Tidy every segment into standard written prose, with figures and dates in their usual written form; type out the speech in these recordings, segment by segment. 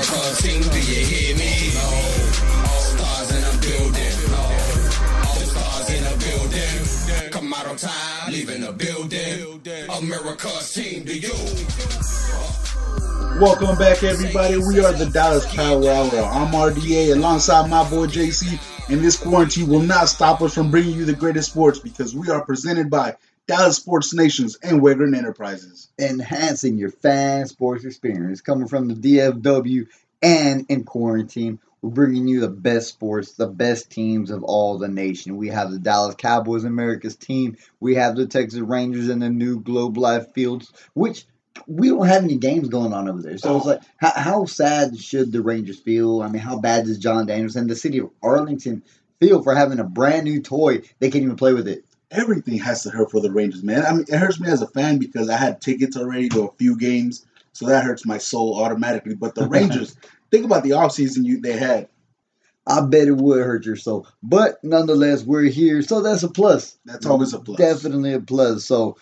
All-Star team, do you hear me? All-Stars in the building. All-Stars in the building. Come out on time, leaving the building. America's team, do you? Welcome back, everybody. We are the Dallas Power Hour. I'm RDA alongside my boy JC, and this quarantine will not stop us from bringing you the greatest sports because we are presented by Dallas Sports Nations and Wegryn Enterprises. Enhancing your fan sports experience. Coming from the DFW and in quarantine, we're bringing you the best sports, the best teams of all the nation. We have the Dallas Cowboys, America's team. We have the Texas Rangers and the new Globe Life Fields, which... we don't have any games going on over there. So it's like, how sad should the Rangers feel? I mean, how bad does John Daniels and the city of Arlington feel for having a brand new toy? They can't even play with it. Everything has to hurt for the Rangers, man. I mean, it hurts me as a fan because I had tickets already to a few games. So that hurts my soul automatically. But the Rangers, think about the offseason they had. I bet it would hurt your soul. But nonetheless, we're here. So that's a plus. That's always a plus. Definitely a plus. So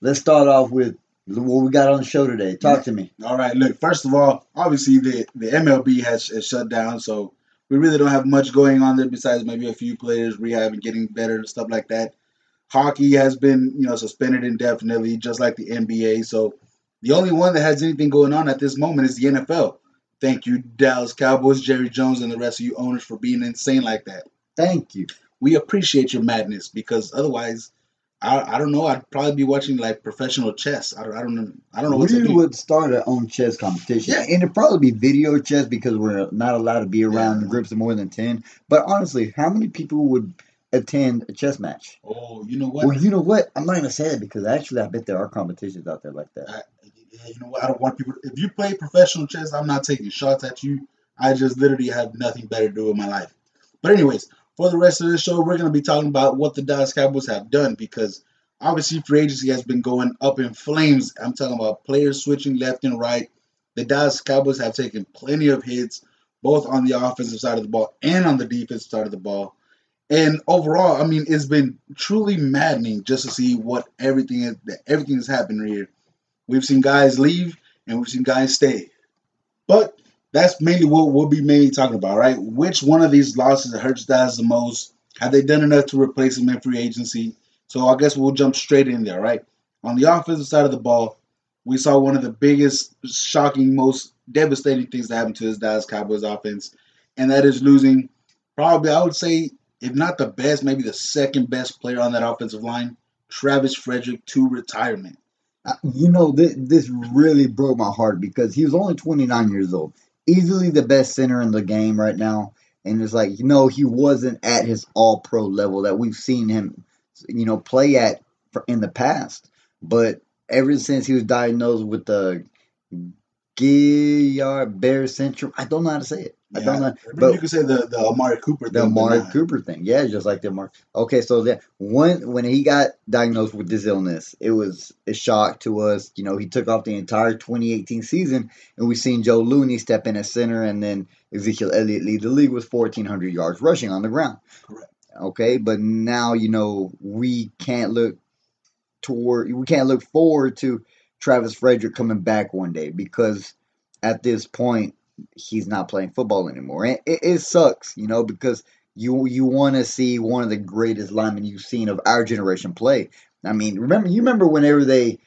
let's start off with what we got on the show today. Talk to me. All right, look, first of all, obviously the MLB has shut down, so we really don't have much going on there besides maybe a few players rehabbing, getting better and stuff like that. Hockey has been, suspended indefinitely, just like the NBA. So the only one that has anything going on at this moment is the NFL. Thank you, Dallas Cowboys, Jerry Jones, and the rest of you owners for being insane like that. Thank you. We appreciate your madness because otherwise... I don't know. I'd probably be watching like professional chess. I don't know what to do. We would start our own chess competition. Yeah, and it'd probably be video chess because we're not allowed to be around groups of more than 10. But honestly, how many people would attend a chess match? Oh, you know what? Well, you know what? I'm not gonna say that because actually, I bet there are competitions out there like that. You know what? I don't want people. If you play professional chess, I'm not taking shots at you. I just literally have nothing better to do with my life. But anyways. For the rest of the show, we're going to be talking about what the Dallas Cowboys have done because obviously free agency has been going up in flames. I'm talking about players switching left and right. The Dallas Cowboys have taken plenty of hits, both on the offensive side of the ball and on the defensive side of the ball. And overall, I mean, it's been truly maddening just to see what everything that's happened here. We've seen guys leave and we've seen guys stay. But that's mainly what we'll be mainly talking about, right? Which one of these losses hurts Dallas the most? Have they done enough to replace him in free agency? So I guess we'll jump straight in there, right? On the offensive side of the ball, we saw one of the biggest, shocking, most devastating things that happened to this Dallas Cowboys offense, and that is losing probably, I would say, if not the best, maybe the second best player on that offensive line, Travis Frederick, to retirement. You know, this really broke my heart because he was only 29 years old. Easily the best center in the game right now. And it's like, he wasn't at his all-pro level that we've seen him, play at in the past. But ever since he was diagnosed with the Guillain-Barré syndrome, I don't know how to say it. Yeah, I don't know. But you could say the Amari Cooper thing. The Amari Cooper thing. Yeah, just like the Amari. Okay, so when he got diagnosed with this illness, it was a shock to us. He took off the entire 2018 season, and we've seen Joe Looney step in as center, and then Ezekiel Elliott lead the league with 1,400 yards rushing on the ground. Correct. Okay, but now, we can't look forward to Travis Frederick coming back one day because at this point, he's not playing football anymore. And it sucks, because you want to see one of the greatest linemen you've seen of our generation play. I mean, remember whenever they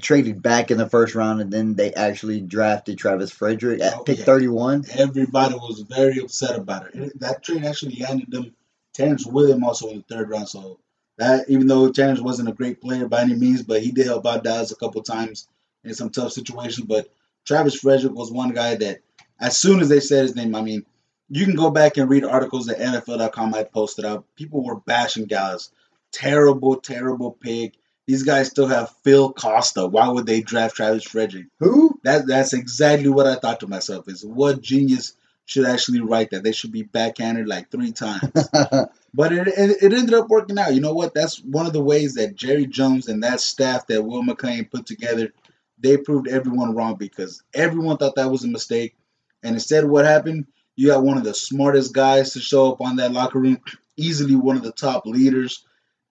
traded back in the first round and then they actually drafted Travis Frederick at pick 31? Everybody was very upset about it. That trade actually landed them Terrence Williams also in the third round. So that, even though Terrence wasn't a great player by any means, but he did help out Dallas a couple times in some tough situations. But Travis Frederick was one guy that as soon as they said his name, I mean, you can go back and read articles that NFL.com had posted out. People were bashing Dallas. Terrible, terrible pick. These guys still have Phil Costa. Why would they draft Travis Frederick? Who? That's exactly what I thought to myself is what genius should actually write that. They should be backhanded like 3 times. But it ended up working out. You know what? That's one of the ways that Jerry Jones and that staff that Will McClain put together, they proved everyone wrong because everyone thought that was a mistake. And instead, what happened? You got one of the smartest guys to show up on that locker room, easily one of the top leaders.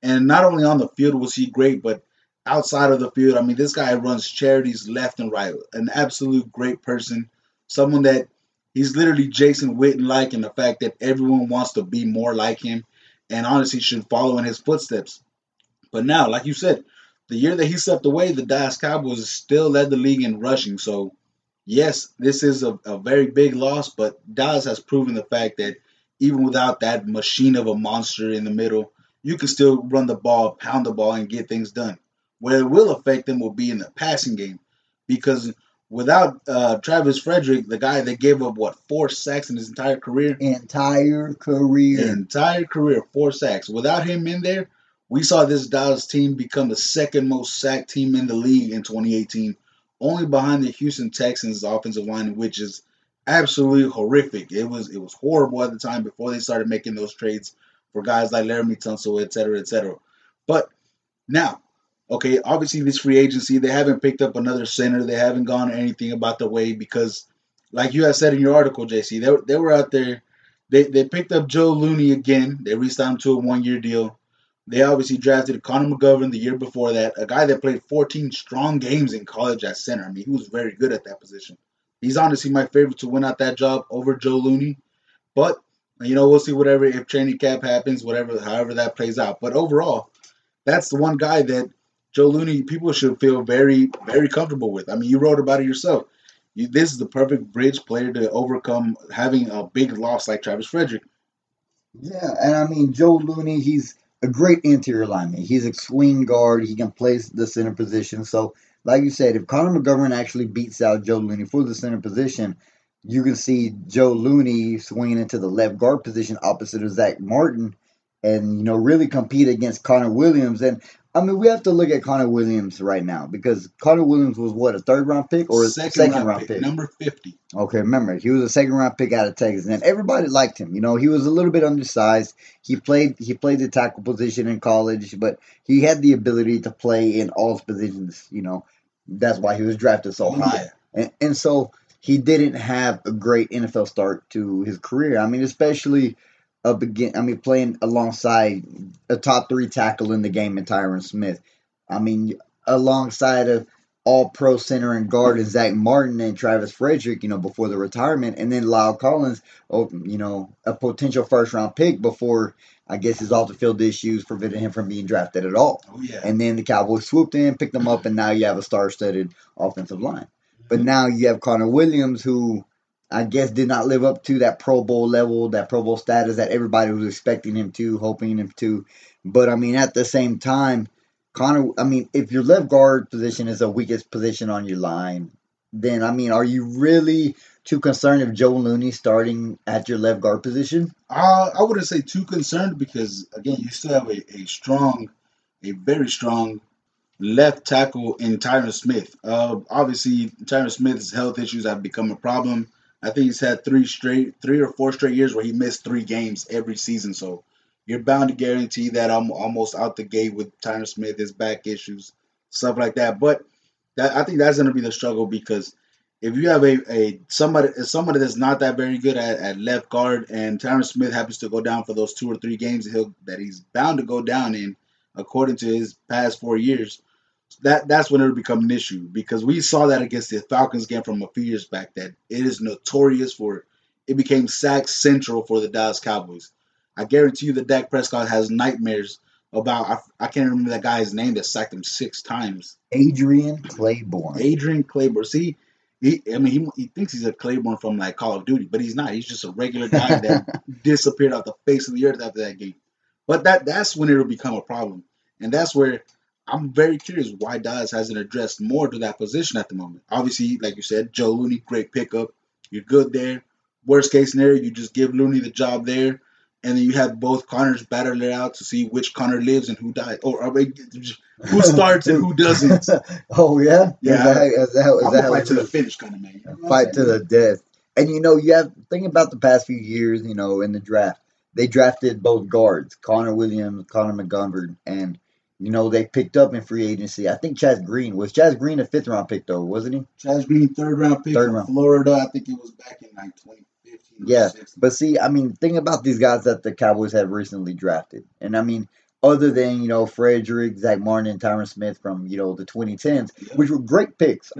And not only on the field was he great, but outside of the field, I mean, this guy runs charities left and right. An absolute great person, someone that He's literally Jason Witten-like in the fact that everyone wants to be more like him and honestly should follow in his footsteps. But now, like you said, the year that he stepped away, the Dallas Cowboys still led the league in rushing. So, yes, this is a very big loss, but Dallas has proven the fact that even without that machine of a monster in the middle, you can still run the ball, pound the ball, and get things done. Where it will affect them will be in the passing game, because without Travis Frederick, the guy that gave up, what, 4 sacks in his entire career? Entire career, 4 sacks. Without him in there, we saw this Dallas team become the second most sacked team in the league in 2018, only behind the Houston Texans' offensive line, which is absolutely horrific. It was horrible at the time before they started making those trades for guys like Laramie Tunsil, et cetera, et cetera. But now, okay, obviously this free agency, they haven't picked up another center. They haven't gone anything about the way because, like you have said in your article, JC, they were out there. They picked up Joe Looney again. They re-signed him to a 1-year deal. They obviously drafted Connor McGovern the year before that, a guy that played 14 strong games in college at center. I mean, he was very good at that position. He's honestly my favorite to win out that job over Joe Looney. But, you know, we'll see whatever, if training camp happens, whatever, however that plays out. But overall, that's the one guy that Joe Looney, people should feel very, very comfortable with. I mean, you wrote about it yourself. This is the perfect bridge player to overcome having a big loss like Travis Frederick. Yeah, and I mean, Joe Looney, he's a great interior lineman. He's a swing guard. He can play the center position. So, like you said, if Connor McGovern actually beats out Joe Looney for the center position, you can see Joe Looney swinging into the left guard position opposite of Zach Martin and, you know, really compete against Connor Williams. And, I mean, we have to look at Connor Williams right now because Connor Williams was, what, a third-round pick or a second-round pick? Number 50. Okay, remember, he was a second-round pick out of Texas, and everybody liked him. You know, he was a little bit undersized. He played the tackle position in college, but he had the ability to play in all positions, you know. That's why he was drafted so high. Yeah. And so he didn't have a great NFL start to his career. I mean, especially – playing alongside a top 3 tackle in the game in Tyron Smith. I mean, alongside of all-pro center and guard and Zach Martin and Travis Frederick, you know, before the retirement. And then Lyle Collins, you know, a potential first-round pick before, I guess, his off-the-field issues prevented him from being drafted at all. Oh, yeah. And then the Cowboys swooped in, picked him up, and now you have a star-studded offensive line. But now you have Connor Williams, who I guess did not live up to that Pro Bowl level, that Pro Bowl status that everybody was expecting him to, hoping him to. But, I mean, at the same time, Connor, I mean, if your left guard position is the weakest position on your line, then, I mean, are you really too concerned if Joe Looney starting at your left guard position? I wouldn't say too concerned because, again, you still have a very strong left tackle in Tyron Smith. Obviously, Tyron Smith's health issues have become a problem. I think he's had three or four straight years where he missed 3 games every season. So you're bound to guarantee that I'm almost out the gate with Tyron Smith, his back issues, stuff like that. But I think that's going to be the struggle because if you have somebody that's not that very good at left guard and Tyron Smith happens to go down for those 2 or 3 games that he's bound to go down in, according to his past 4 years, that's when it would become an issue because we saw that against the Falcons game from a few years back that it is notorious for it became sack central for the Dallas Cowboys. I guarantee you that Dak Prescott has nightmares about I can't remember that guy's name that sacked him 6 times. Adrian Claiborne. See, he thinks he's a Claiborne from like Call of Duty, but he's not. He's just a regular guy that disappeared off the face of the earth after that game. But that's when it will become a problem, and that's where I'm very curious why Dallas hasn't addressed more to that position at the moment. Obviously, like you said, Joe Looney, great pickup. You're good there. Worst case scenario, you just give Looney the job there, and then you have both Connors battle it out to see which Connor lives and who dies, who starts and who doesn't. Oh, yeah? Yeah. Is that fight to the finish kind of man. Fight to the death. And, you know, you have think about the past few years, you know, in the draft. They drafted both guards, Connor Williams, Connor McGovern, and you know, they picked up in free agency. I think Chaz Green. Was Chaz Green a 5th-round pick, though, wasn't he? Chaz Green, 3rd-round pick from Florida. I think it was back in, like, 2015. Yeah, but see, I mean, think about these guys that the Cowboys have recently drafted. And, I mean, other than, you know, Frederick, Zach Martin, and Tyron Smith from, you know, the 2010s, yeah, which were great picks.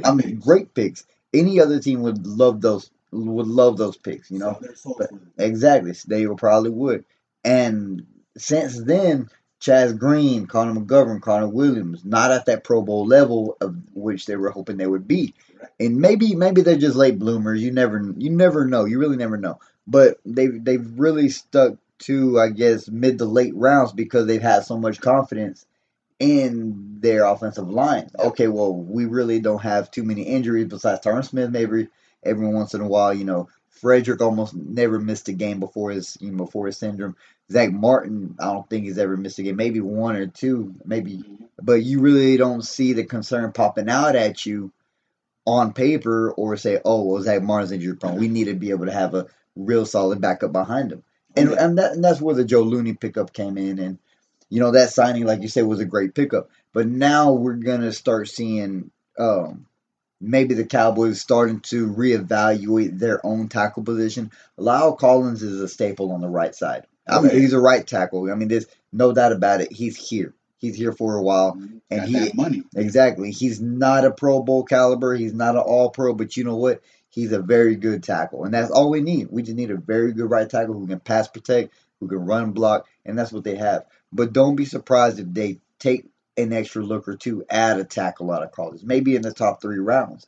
Any other team would love those would love those picks, you know. But, exactly. They probably would. And since then, Chaz Green, Connor McGovern, Connor Williams, not at that Pro Bowl level of which they were hoping they would be. And maybe they're just late bloomers. You never know. You really never know. But they've really stuck to, I guess, mid to late rounds because they've had so much confidence in their offensive line. Okay, well, we really don't have too many injuries besides Tyron Smith maybe every once in a while, you know. Frederick almost never missed a game before his syndrome. Zach Martin, I don't think he's ever missed a game. Maybe one or two, maybe. But you really don't see the concern popping out at you on paper or say, oh, well, Zach Martin's injury prone. We need to be able to have a real solid backup behind him. And that's where the Joe Looney pickup came in. And, you know, that signing, like you said, was a great pickup. But now we're going to start seeing maybe the Cowboys starting to reevaluate their own tackle position. Lyle Collins is a staple on the right side. He's a right tackle. I mean, there's no doubt about it. He's here. He's here for a while. And he money. Exactly. He's not a Pro Bowl caliber. He's not an All-Pro. But you know what? He's a very good tackle. And that's all we need. We just need a very good right tackle who can pass protect, who can run block. And that's what they have. But don't be surprised if they take an extra look or two at a tackle out of college, maybe in the top three rounds,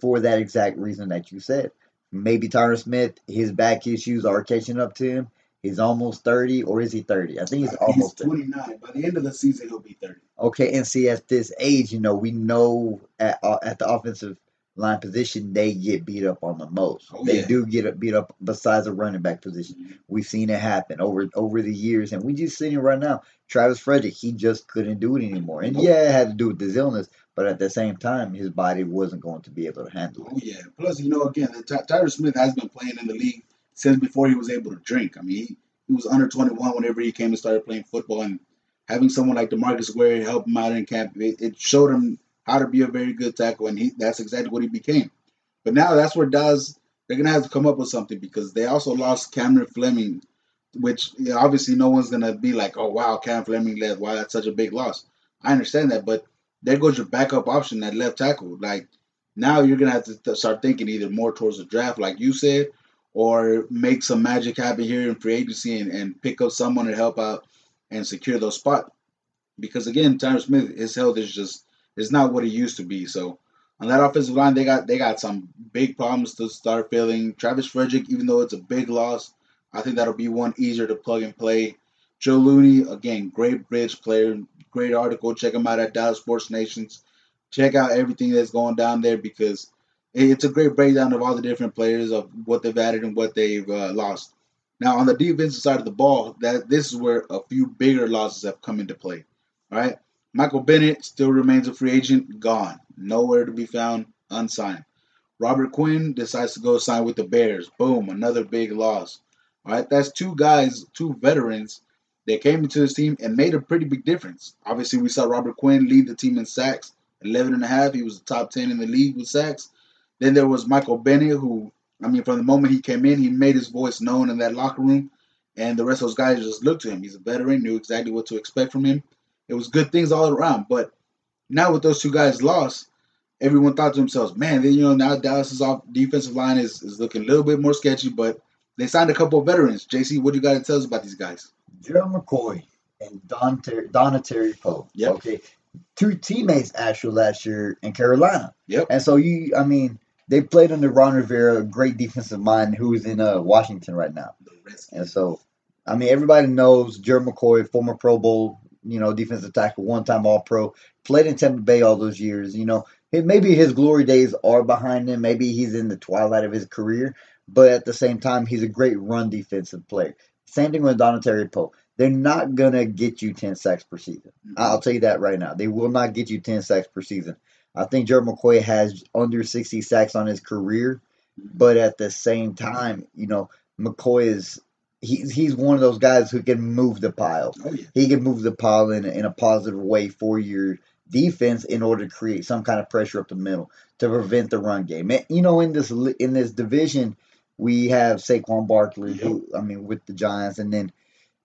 for that exact reason that you said. Maybe Tyron Smith, his back issues are catching up to him. He's almost 30, or is he 30? I think he's almost 30. He's 29. By the end of the season, he'll be 30. Okay, and see, at this age, you know, we know at the offensive line position, they get beat up on the most. They do get beat up besides the running back position. Mm-hmm. We've seen it happen over the years, and we just sitting right now. Travis Frederick, he just couldn't do it anymore. And, it had to do with this illness, but at the same time, his body wasn't going to be able to handle it. Oh, yeah. Plus, you know, again, Tyron Smith has been playing in the league since before he was able to drink. I mean, he was under 21 whenever he came and started playing football, and having someone like DeMarcus Ware help him out in camp, it showed him how to be a very good tackle, and that's exactly what he became. But now that's where Dallas, they're going to have to come up with something because they also lost Cameron Fleming, which obviously no one's going to be like, oh, wow, Cameron Fleming left. Wow, that's such a big loss. I understand that, but there goes your backup option at left tackle. Like, now you're going to have to start thinking either more towards the draft, like you said, or make some magic happen here in free agency and pick up someone to help out and secure those spots. Because, again, Tyron Smith, his health is just, it's not what it used to be. So on that offensive line, they got some big problems to start filling. Travis Frederick, even though it's a big loss, I think that'll be one easier to plug and play. Joe Looney, again, great bridge player, great article. Check him out at Dallas Sports Nations. Check out everything that's going down there because it's a great breakdown of all the different players, of what they've added and what they've lost. Now, on the defensive side of the ball, this is where a few bigger losses have come into play. All right? Michael Bennett still remains a free agent, gone. Nowhere to be found, unsigned. Robert Quinn decides to go sign with the Bears. Boom, another big loss. All right, that's two guys, two veterans that came into this team and made a pretty big difference. Obviously, we saw Robert Quinn lead the team in sacks, 11.5. He was the top 10 in the league with sacks. Then there was Michael Bennett, who, I mean, from the moment he came in, he made his voice known in that locker room, and the rest of those guys just looked to him. He's a veteran, knew exactly what to expect from him. It was good things all around, but now with those two guys lost, everyone thought to themselves, man, then, you know, now Dallas's off defensive line is looking a little bit more sketchy, but they signed a couple of veterans. JC, what do you got to tell us about these guys? Gerald McCoy and Dontari Poe. Yep. Okay. Two teammates actually last year in Carolina. Yep. And so they played under Ron Rivera, a great defensive mind who's in Washington right now. And so, I mean, everybody knows Gerald McCoy, former Pro Bowl, you know, defensive tackle, one-time All-Pro, played in Tampa Bay all those years. You know, maybe his glory days are behind him. Maybe he's in the twilight of his career. But at the same time, he's a great run defensive player. Same thing with Dontari Poe. They're not going to get you 10 sacks per season. I'll tell you that right now. They will not get you 10 sacks per season. I think Gerald McCoy has under 60 sacks on his career. But at the same time, you know, McCoy is – He's one of those guys who can move the pile. Oh, yeah. He can move the pile in a positive way for your defense in order to create some kind of pressure up the middle to prevent the run game. And, you know, in this division, we have Saquon Barkley, who, I mean, with the Giants, and then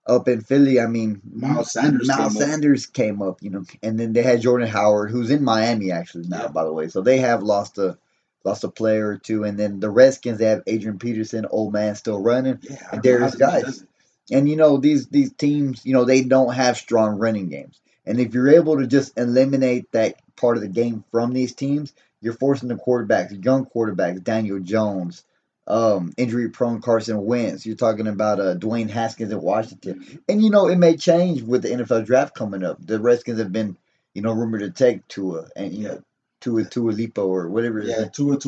up in Philly, I mean, Miles Sanders came up, you know, and then they had Jourdan Howard, who's in Miami actually now, by the way. So they have lost a lost a player or two. And then the Redskins, they have Adrian Peterson, old man, still running. Yeah, and Darius Guys. And, you know, these teams, you know, they don't have strong running games. And if you're able to just eliminate that part of the game from these teams, you're forcing the quarterbacks, young quarterbacks, Daniel Jones, injury-prone Carson Wentz. You're talking about Dwayne Haskins in Washington. And, you know, it may change with the NFL draft coming up. The Redskins have been, you know, rumored to take Tua and, you know, Tua Lipo or whatever. Yeah, Tua.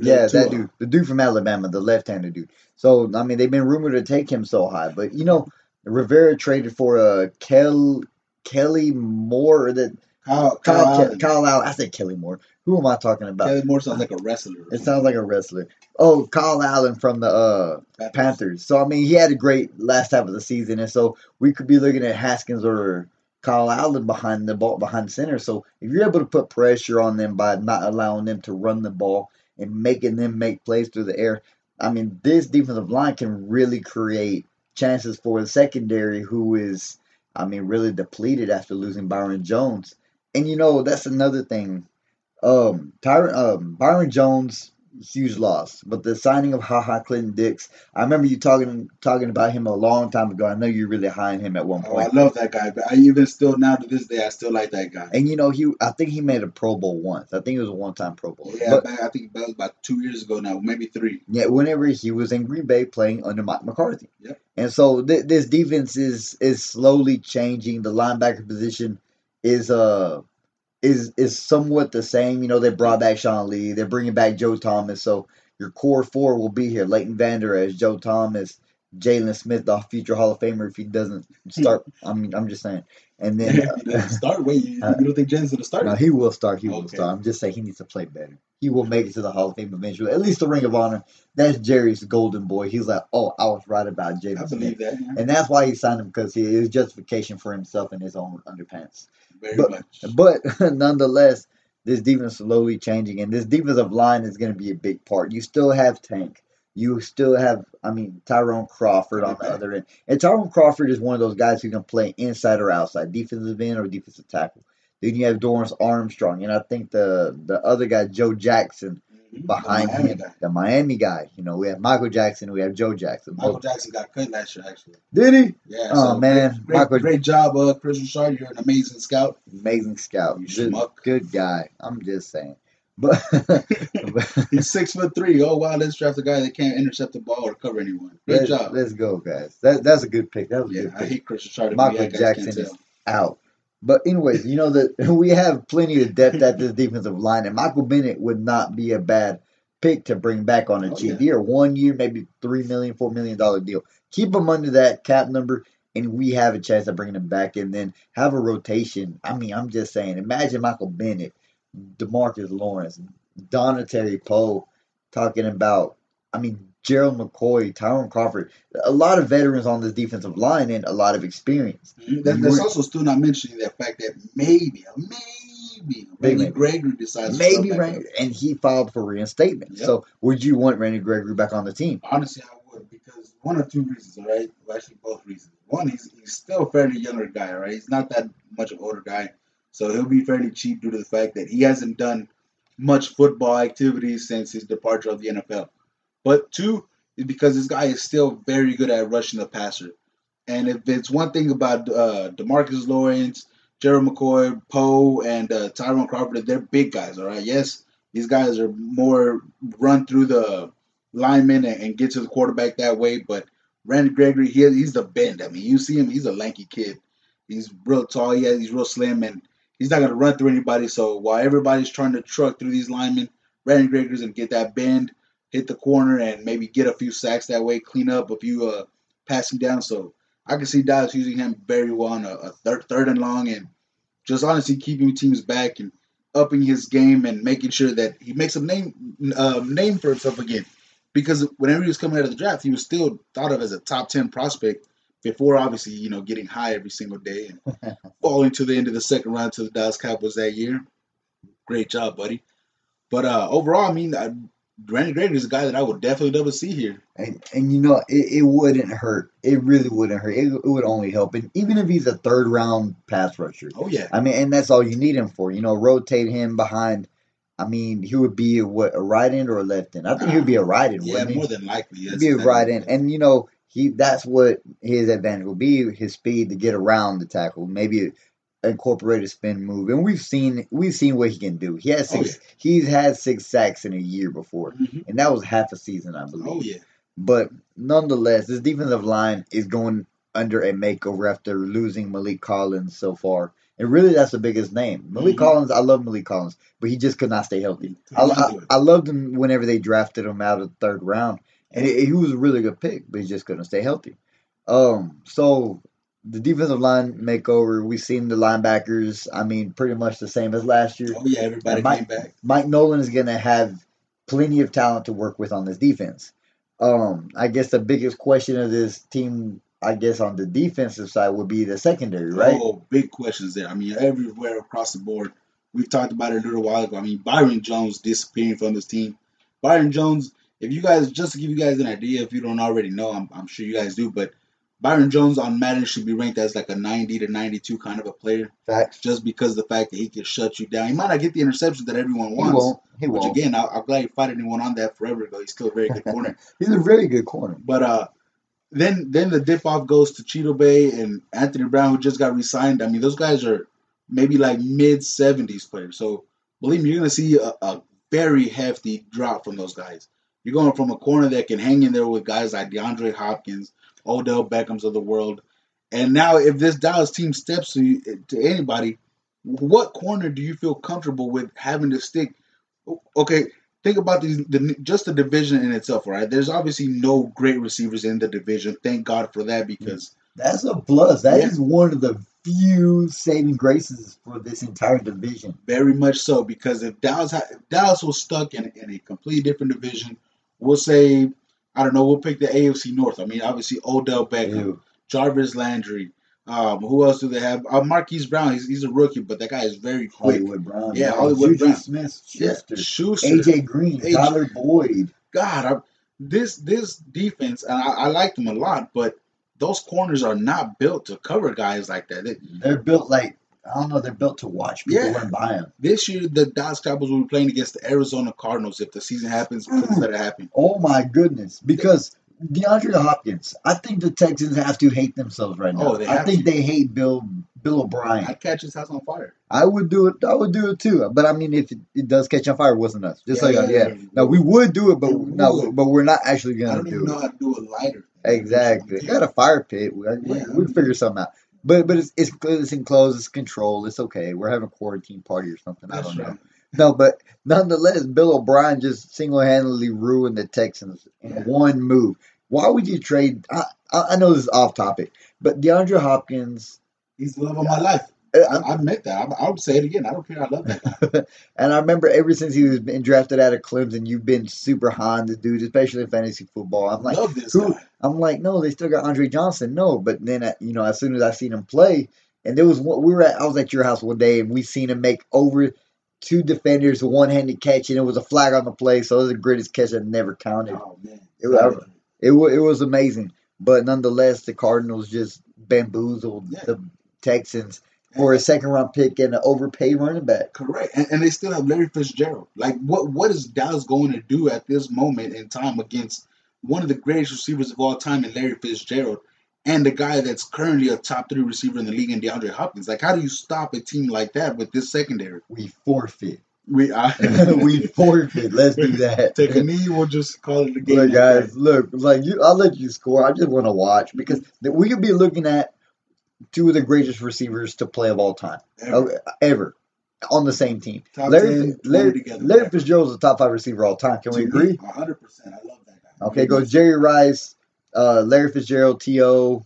Yeah, that dude. The dude from Alabama, the left-handed dude. So, I mean, they've been rumored to take him so high. But, you know, Rivera traded for Kelly Moore or the – Kyle Allen. I said Kelly Moore. Who am I talking about? Kelly Moore sounds like a wrestler. It sounds like a wrestler. Oh, Kyle Allen from the Panthers. So, I mean, he had a great last half of the season. And so we could be looking at Haskins or Kyle Allen behind the ball, behind center. So if you're able to put pressure on them by not allowing them to run the ball and making them make plays through the air, I mean, this defensive line can really create chances for the secondary who is, I mean, really depleted after losing Byron Jones. And, you know, that's another thing. Byron Jones, huge loss. But the signing of Ha Ha Clinton-Dix, I remember you talking about him a long time ago. I know you really high on him at one point. I love that guy. But I even still, now to this day, I still like that guy. And, you know, I think he made a Pro Bowl once. I think it was a one-time Pro Bowl. Yeah, but, I think that was about 2 years ago now, maybe three. Yeah, whenever he was in Green Bay playing under Mike McCarthy. Yep. And so this defense is slowly changing. The linebacker position is somewhat the same. You know, they brought back Sean Lee. They're bringing back Joe Thomas. So your core four will be here. Leighton Vander Esch, Joe Thomas, Jaylon Smith, the future Hall of Famer if he doesn't start. I mean, I'm just saying. And then start. Wait, you don't think Jaylon's going to start? No, he will start. He will start. I'm just saying he needs to play better. He will make it to the Hall of Fame eventually. At least the Ring of Honor. That's Jerry's golden boy. He's like, oh, I was right about Jaylon Smith. I believe that. Yeah. And that's why he signed him, because he is justification for himself and his own underpants. But nonetheless, this defense is slowly changing, and this defensive line is going to be a big part. You still have Tank. You still have, I mean, Tyrone Crawford on the other end. And Tyrone Crawford is one of those guys who can play inside or outside, defensive end or defensive tackle. Then you have Dorrance Armstrong, and I think the other guy, Joe Jackson, behind him, the Miami guy. You know, we have Michael Jackson, we have Joe Jackson. Michael Jackson got cut last year, actually. Did he? Yeah. Oh, so man. Great job, Kris Richard. You're an amazing scout. You schmuck. Good guy. I'm just saying. But he's 6'3". Oh, wow. Let's draft a guy that can't intercept the ball or cover anyone. Great job. Let's go, guys. That's a good pick. That was a good pick. I hate Kris Richard. Michael Jackson is out. But anyways, you know that we have plenty of depth at this defensive line, and Michael Bennett would not be a bad pick to bring back on a cheap year, 1 year, maybe $3 million, $4 million deal. Keep him under that cap number, and we have a chance of bringing him back, and then have a rotation. I mean, I'm just saying, imagine Michael Bennett, DeMarcus Lawrence, Dontari Poe, talking about. I mean, Gerald McCoy, Tyron Crawford, a lot of veterans on this defensive line and a lot of experience. Mm-hmm. That's also still not mentioning that fact that maybe Randy Gregory decides to come back. And he filed for reinstatement. Yep. So would you want Randy Gregory back on the team? Honestly, I would, because one of two reasons, all right? Well, actually, both reasons. One, he's still a fairly younger guy, right? He's not that much of an older guy. So he'll be fairly cheap due to the fact that he hasn't done much football activity since his departure of the NFL. But two, because this guy is still very good at rushing the passer. And if it's one thing about DeMarcus Lawrence, Gerald McCoy, Poe, and Tyron Crawford, they're big guys, all right? Yes, these guys are more run through the linemen and get to the quarterback that way. But Randy Gregory, he's the bend. I mean, you see him, he's a lanky kid. He's real tall, he's real slim, and he's not going to run through anybody. So while everybody's trying to truck through these linemen, Randy Gregory's going to get that bend, hit the corner, and maybe get a few sacks that way, clean up a few passing down. So I can see Dallas using him very well on a third and long, and just honestly keeping teams back and upping his game and making sure that he makes a name for himself again. Because whenever he was coming out of the draft, he was still thought of as a top 10 prospect before, obviously, you know, getting high every single day and falling to the end of the second round to the Dallas Cowboys that year. Great job, buddy. But overall, I mean, Randy Gregory is a guy that I would definitely double see here. And you know, it wouldn't hurt. It really wouldn't hurt. It would only help. And even if he's a third-round pass rusher. Oh, yeah. I mean, and that's all you need him for. You know, rotate him behind I mean, he would be a right end or a left end. I think he would be a right end. Yeah, more than likely. Yes. He'd be a right end. And, you know, that's what his advantage will be, his speed to get around the tackle, maybe incorporate a spin move. And we've seen what he can do. He has He's had 6 sacks in a year before, and that was half a season, I believe. Oh, yeah. But nonetheless, this defensive line is going under a makeover after losing Malik Collins so far. And really, that's the biggest name. Malik Collins, I love Malik Collins, but he just could not stay healthy. I loved him whenever they drafted him out of the third round. And he was a really good pick, but he just couldn't stay healthy. So the defensive line makeover, we've seen the linebackers, I mean, pretty much the same as last year. Oh, yeah, everybody came back. Mike Nolan is going to have plenty of talent to work with on this defense. I guess the biggest question of this team, I guess, on the defensive side would be the secondary, right? Oh, big questions there. I mean, everywhere across the board. We've talked about it a little while ago. I mean, Byron Jones disappearing from this team. Byron Jones, just to give you guys an idea, if you don't already know, I'm sure you guys do, but Byron Jones on Madden should be ranked as like a 90 to 92 kind of a player. Facts. Just because of the fact that he can shut you down. He might not get the interceptions that everyone wants. He won't. Which, again, I'm glad you fought anyone on that forever ago. He's still a very good corner. He's a very good corner. But then the dip-off goes to Cheeto Bay and Anthony Brown, who just got re-signed. I mean, those guys are maybe like mid-70s players. So, believe me, you're going to see a very hefty drop from those guys. You're going from a corner that can hang in there with guys like DeAndre Hopkins, Odell Beckham's of the world. And now if this Dallas team steps to anybody, what corner do you feel comfortable with having to stick? Okay, think about just the division in itself, right? There's obviously no great receivers in the division. Thank God for that, because that's a plus. That is one of the few saving graces for this entire division. Very much so, because if Dallas was stuck in a completely different division, we'll say – I don't know. We'll pick the AFC North. I mean, obviously, Odell Beckham, Jarvis Landry. Who else do they have? Marquise Brown. He's a rookie, but that guy is very quick. Hollywood Brown. Yeah, Hollywood Brown. Smith, Schuster. A.J. Green. Tyler Boyd. God, this defense, and I like them a lot, but those corners are not built to cover guys like that. They're built like, I don't know, they're built to watch. People run by them. This year, the Dallas Cowboys will be playing against the Arizona Cardinals. If the season happens, please let it happen. Oh, my goodness. Because DeAndre Hopkins, I think the Texans have to hate themselves right now. They hate Bill O'Brien. I'd catch his house on fire. I would do it, too. But, I mean, if it does catch on fire, it wasn't us. No, we would do it, but we're not actually going to do it. I don't even know how to do a lighter. Exactly. We got a fire pit. We'll figure something out. But it's enclosed, it's controlled, it's okay. We're having a quarantine party or something. I don't know. No, but nonetheless, Bill O'Brien just single-handedly ruined the Texans in one move. Why would you trade? I know this is off topic, but DeAndre Hopkins, he's the love of my life. I admit that. I'll say it again. I don't care. I love that guy. And I remember ever since he was being drafted out of Clemson, you've been super high on the dude, especially in fantasy football. I'm like, love this guy. I'm like, no, they still got Andre Johnson. No, but then as soon as I seen him play, and there was one, I was at your house one day, and we seen him make over 2 defenders, a one-handed catch, and it was a flag on the play. So it was the greatest catch I've never counted. Oh man, it was amazing. But nonetheless, the Cardinals just bamboozled the Texans. Or a second-round pick and an overpaid running back. Correct. And they still have Larry Fitzgerald. Like, what is Dallas going to do at this moment in time against one of the greatest receivers of all time in Larry Fitzgerald and the guy that's currently a top-3 receiver in the league in DeAndre Hopkins? Like, how do you stop a team like that with this secondary? We forfeit. We forfeit. Let's do that. Take a knee. We'll just call it a game. Look, guys, I'll let you score. I just want to watch because we could be looking at 2 of the greatest receivers to play of all time, ever, on the same team. Larry Fitzgerald is a top 5 receiver all time. Can we agree? 100%. I love that guy. Okay, goes Jerry Rice, Larry Fitzgerald, T.O.,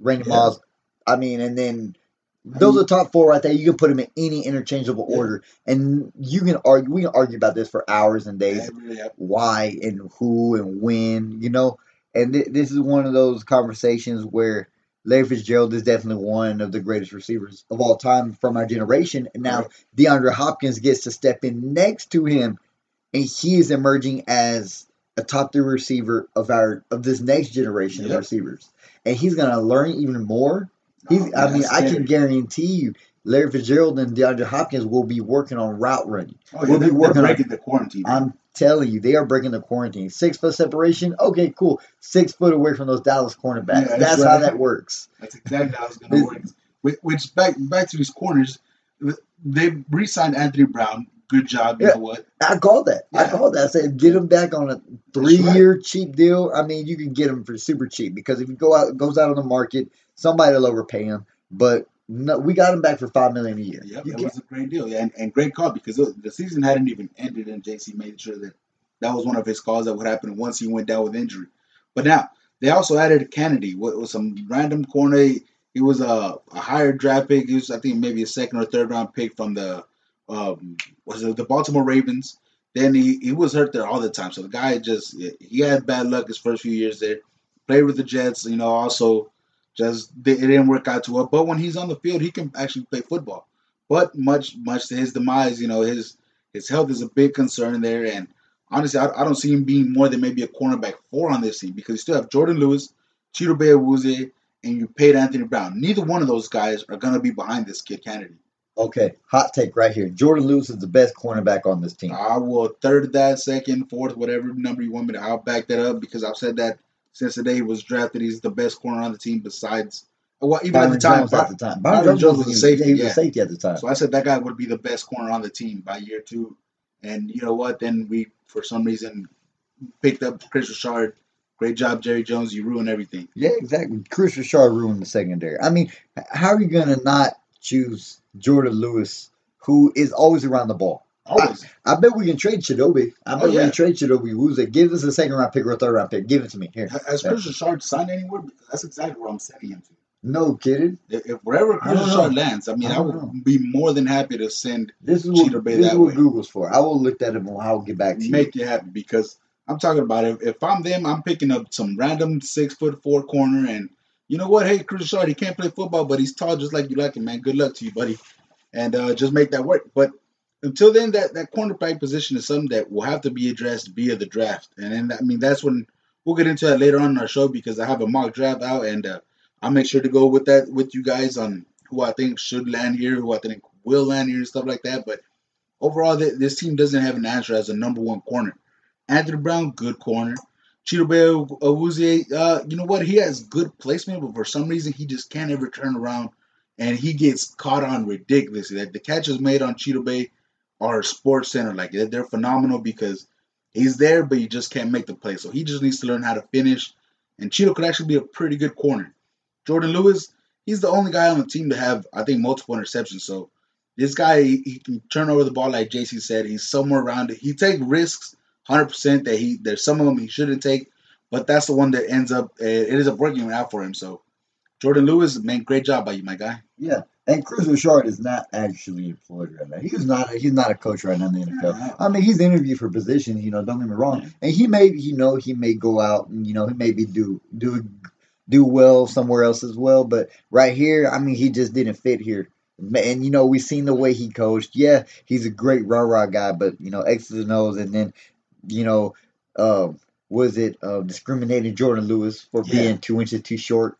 Randy Moss. I mean, and then those are the top 4 right there. You can put them in any interchangeable order, and we can argue about this for hours and days. Why and who and when, And this is one of those conversations where Larry Fitzgerald is definitely one of the greatest receivers of all time from our generation. And now DeAndre Hopkins gets to step in next to him, and he is emerging as a top 3 receiver of this next generation of receivers. And he's going to learn even more. I can guarantee you, Larry Fitzgerald and DeAndre Hopkins will be working on route running. Oh, yeah, they're breaking the quarantine. I'm telling you, they are breaking the quarantine. 6 foot separation. Okay, cool. 6 foot away from those Dallas cornerbacks. Yeah, that's right. How that works. That's exactly how it's going to work. Which back to these corners, they re-signed Anthony Brown. Good job. You know what? I called that. Yeah. I called that. I said, get him back on a 3-year cheap deal. I mean, you can get him for super cheap because if he goes out on the market, somebody will overpay him. But no, we got him back for $5 million a year. Yep, it was a great deal. Yeah, and great call because the season hadn't even ended, and JC made sure that was one of his calls that would happen once he went down with injury. But now, they also added Kennedy with some random corner. He was a higher draft pick. He was, I think, maybe a second or third round pick from the the Baltimore Ravens. Then he was hurt there all the time. So the guy he had bad luck his first few years there. Played with the Jets, also it didn't work out too well. But when he's on the field, he can actually play football. But much to his demise, his health is a big concern there. And honestly, I don't see him being more than maybe a cornerback 4 on this team because you still have Jourdan Lewis, Cheeto Bay, and you paid Anthony Brown. Neither one of those guys are going to be behind this kid, Kennedy. Okay, hot take right here. Jourdan Lewis is the best cornerback on this team. I will third that, second, fourth, whatever number you want me to. I'll back that up because I've said that since the day he was drafted. He's the best corner on the team besides Byron Jones at the time. Byron Jones was a safety. He was a safety at the time. So I said that guy would be the best corner on the team by year 2. And you know what? Then we, for some reason, picked up Kris Richard. Great job, Jerry Jones. You ruined everything. Yeah, exactly. Kris Richard ruined the secondary. I mean, how are you going to not choose Jourdan Lewis, who is always around the ball? Always. I bet we can trade Cheeto Bay. I bet we can trade Cheeto Bay. Who's it? Give us a second round pick or a third round pick. Give it to me. Here. Has Kris Richard signed anywhere? That's exactly where I'm sending him to. No kidding. If wherever Kris Richard lands, I would be more than happy to send Cheeto Bay that way. This is what Google's for. I will look at him and I'll get back to you. Make you happy because I'm talking about it. If I'm them, I'm picking up some random 6'4" corner and you know what? Hey, Kris Richard, he can't play football, but he's tall just like you like him, man. Good luck to you, buddy. And just make that work. But until then, that cornerback position is something that will have to be addressed via the draft. And then, that's when we'll get into that later on in our show because I have a mock draft out, and I'll make sure to go with that with you guys on who I think should land here, who I think will land here, and stuff like that. But overall, this team doesn't have an answer as a number one corner. Anthony Brown, good corner. Chidobe Awuzie, you know what? He has good placement, but for some reason he just can't ever turn around, and he gets caught on ridiculously. Like the catches made on Cheeto Bay are Sports Center, like they're phenomenal because he's there, but you just can't make the play. So he just needs to learn how to finish. And Cheeto could actually be a pretty good corner. Jourdan Lewis, he's the only guy on the team to have, I think, multiple interceptions. So this guy, he can turn over the ball, like JC said. He's somewhere around it. He takes risks. 100% that there's some of them he shouldn't take, but that's the one that ends up it ends up working out for him. So Jourdan Lewis, man, great job by you, my guy. Yeah, and Kris Richard is not actually employed right now. He's not a coach right now in the NFL. Yeah. I mean, he's interviewed for positions. Don't get me wrong. Yeah. And he may, he may go out and he may be do well somewhere else as well. But right here, he just didn't fit here. And, we've seen the way he coached. Yeah, he's a great rah-rah guy, but X's and O's, and then. Discriminating Jourdan Lewis for being 2 inches too short?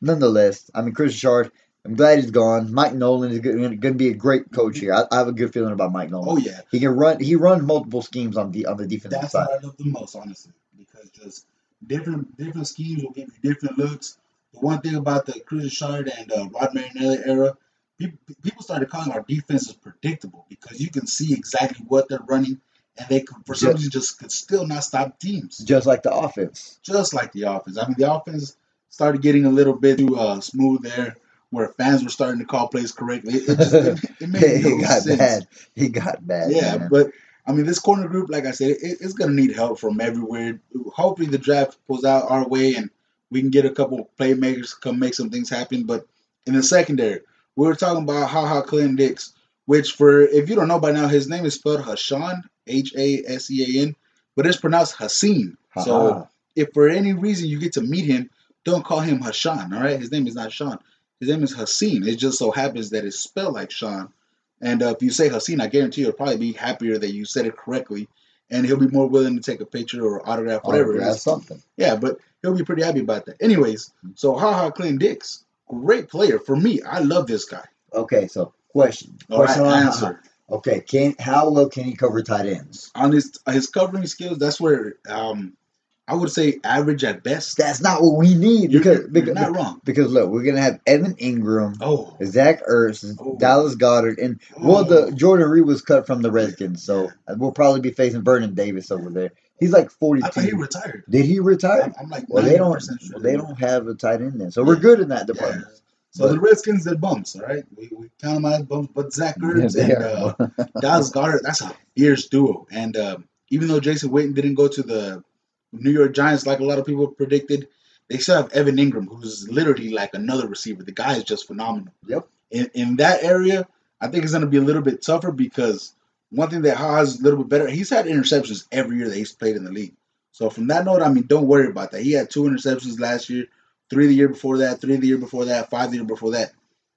Nonetheless, Kris Richard, I'm glad he's gone. Mike Nolan is going to be a great coach here. I have a good feeling about Mike Nolan. Oh, yeah. He can run. He runs multiple schemes on the defensive side. That's what I love the most, honestly, because just different schemes will give you different looks. The one thing about the Kris Richard and Rod Marinelli era, people started calling our defenses predictable because you can see exactly what they're running. And they, for some reason, just could still not stop teams. Just like the offense. The offense started getting a little bit too smooth there, where fans were starting to call plays correctly. It made no sense. He got bad. Yeah, man. But, this corner group, like I said, it's going to need help from everywhere. Hopefully the draft pulls out our way and we can get a couple of playmakers to come make some things happen. But in the secondary, we were talking about Ha Ha Clinton-Dix, which if you don't know by now, his name is spelled Hashan. H-A-S-E-A-N, but it's pronounced Haseem. Uh-huh. So if for any reason you get to meet him, don't call him Hashan, all right? His name is not Sean. His name is Haseem. It just so happens that it's spelled like Sean. And if you say Haseem, I guarantee you'll probably be happier that you said it correctly, and he'll be more willing to take a picture or autograph, whatever it is. Something. Yeah, but he'll be pretty happy about that. Anyways, so Ha Ha Clinton-Dix, great player. For me, I love this guy. Okay, so question. Question answered. Okay, how well can he cover tight ends? On his covering skills, that's where I would say average at best. That's not what we need. You're not wrong. Because, look, we're going to have Evan Ingram, Zach Ertz, Dallas Goedert, and, the Jordan Reed was cut from the Redskins, so we'll probably be facing Vernon Davis over there. He's like 42. I thought he retired. Did he retire? I'm like 90% sure. They don't have a tight end then, so we're good in that department. Yeah. So the Redskins, they're bumps, all right? We count them as bumps, but Zach Ertz and Dallas Goedert, that's a fierce duo. And even though Jason Witten didn't go to the New York Giants like a lot of people predicted, they still have Evan Ingram, who's literally like another receiver. The guy is just phenomenal. Yep. In that area, I think it's going to be a little bit tougher because one thing that Ha is a little bit better, he's had interceptions every year that he's played in the league. So from that note, I mean, don't worry about that. He had 2 interceptions last year. 3 the year before that, 3 the year before that, 5 the year before that.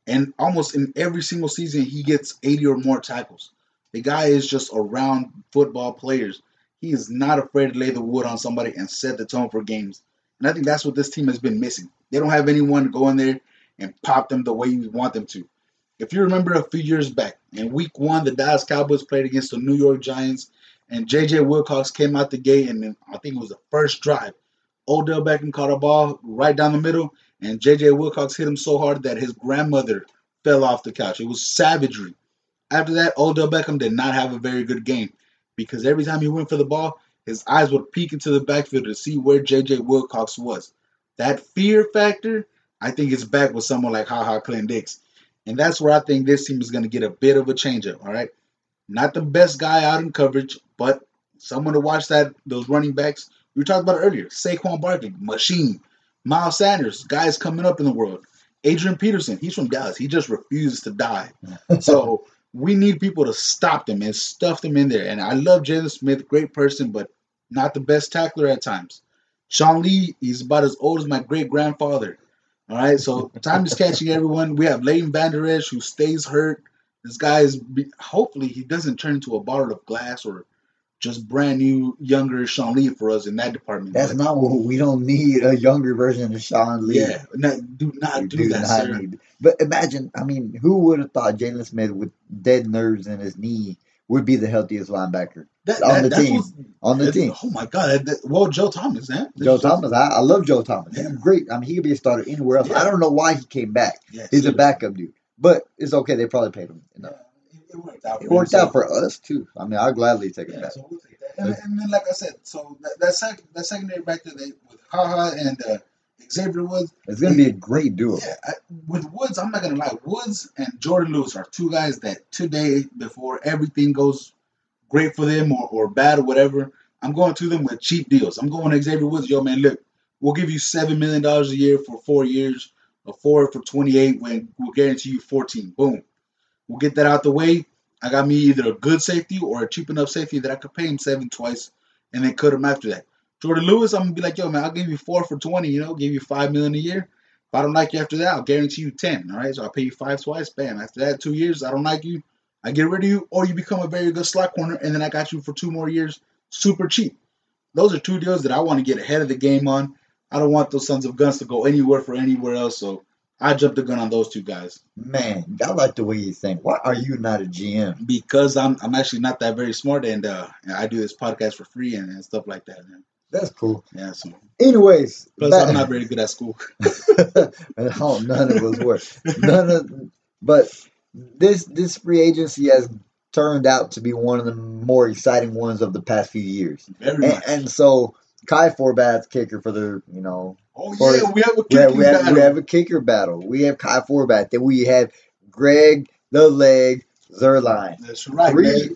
And almost in every single season, he gets 80 or more tackles. The guy is just around football players. He is not afraid to lay the wood on somebody and set the tone for games. And I think that's what this team has been missing. They don't have anyone to go in there and pop them the way you want them to. If you remember a few years back, in week 1, the Dallas Cowboys played against the New York Giants, and J.J. Wilcox came out the gate, and I think it was the first drive. Odell Beckham caught a ball right down the middle, and J.J. Wilcox hit him so hard that his grandmother fell off the couch. It was savagery. After that, Odell Beckham did not have a very good game because every time he went for the ball, his eyes would peek into the backfield to see where J.J. Wilcox was. That fear factor, I think, is back with someone like Ha Ha Clinton-Dix. And that's where I think this team is going to get a bit of a change-up, all right? Not the best guy out in coverage, but someone to watch those running backs. We talked about it earlier. Saquon Barkley, machine. Miles Sanders, guys coming up in the world. Adrian Peterson, he's from Dallas. He just refuses to die. So we need people to stop them and stuff them in there. And I love Jaylon Smith, great person, but not the best tackler at times. Sean Lee, he's about as old as my great-grandfather. All right, so time is catching everyone. We have Leighton Vander Esch, who stays hurt. This guy is hopefully he doesn't turn into a bottle of glass or just brand new, younger Sean Lee for us in that department. That's not what we don't need, a younger version of Sean Lee. Yeah, do not do that, sir. But imagine, I mean, who would have thought Jaylon Smith with dead nerves in his knee would be the healthiest linebacker on the team? Oh, my God. Joe Thomas, man. Joe Thomas. I love Joe Thomas. Yeah. He's great. I mean, he could be a starter anywhere else. Yeah. I don't know why he came back. Yeah, he's a backup dude. But it's okay. They probably paid him enough. It worked out for us, too. I mean, I'll gladly take it back. So we'll take that. And then, like I said, so that secondary back there with Ha Ha and Xavier Woods. It's going to be a great duo. Yeah, with Woods, I'm not going to lie. Woods and Jourdan Lewis are two guys that today, before everything goes great for them or bad or whatever, I'm going to them with cheap deals. I'm going to Xavier Woods. Yo, man, look, we'll give you $7 million a year for 4 years, or 4 for 28 when we'll guarantee you 14. Boom. We'll get that out the way. I got me either a good safety or a cheap enough safety that I could pay him 7 twice and then cut him after that. Jourdan Lewis, I'm going to be like, yo, man, I'll give you 4 for 20, give you $5 million a year. If I don't like you after that, I'll guarantee you 10, all right? So I'll pay you 5 twice, bam. After that, 2 years, I don't like you, I get rid of you, or you become a very good slot corner, and then I got you for 2 more years, super cheap. Those are 2 deals that I want to get ahead of the game on. I don't want those sons of guns to go anywhere else, so I jumped the gun on those 2 guys. Man, I like the way you think. Why are you not a GM? Because I'm actually not that very smart, and I do this podcast for free and stuff like that, man. That's cool. Yeah. So anyways, plus I'm not very good at school. Oh, none of us were. But this free agency has turned out to be one of the more exciting ones of the past few years. And so Kai Forbath, kicker for the we have a kicker battle. We have Kai Forbath. Then we have Greg the Leg Zuerlein. That's right.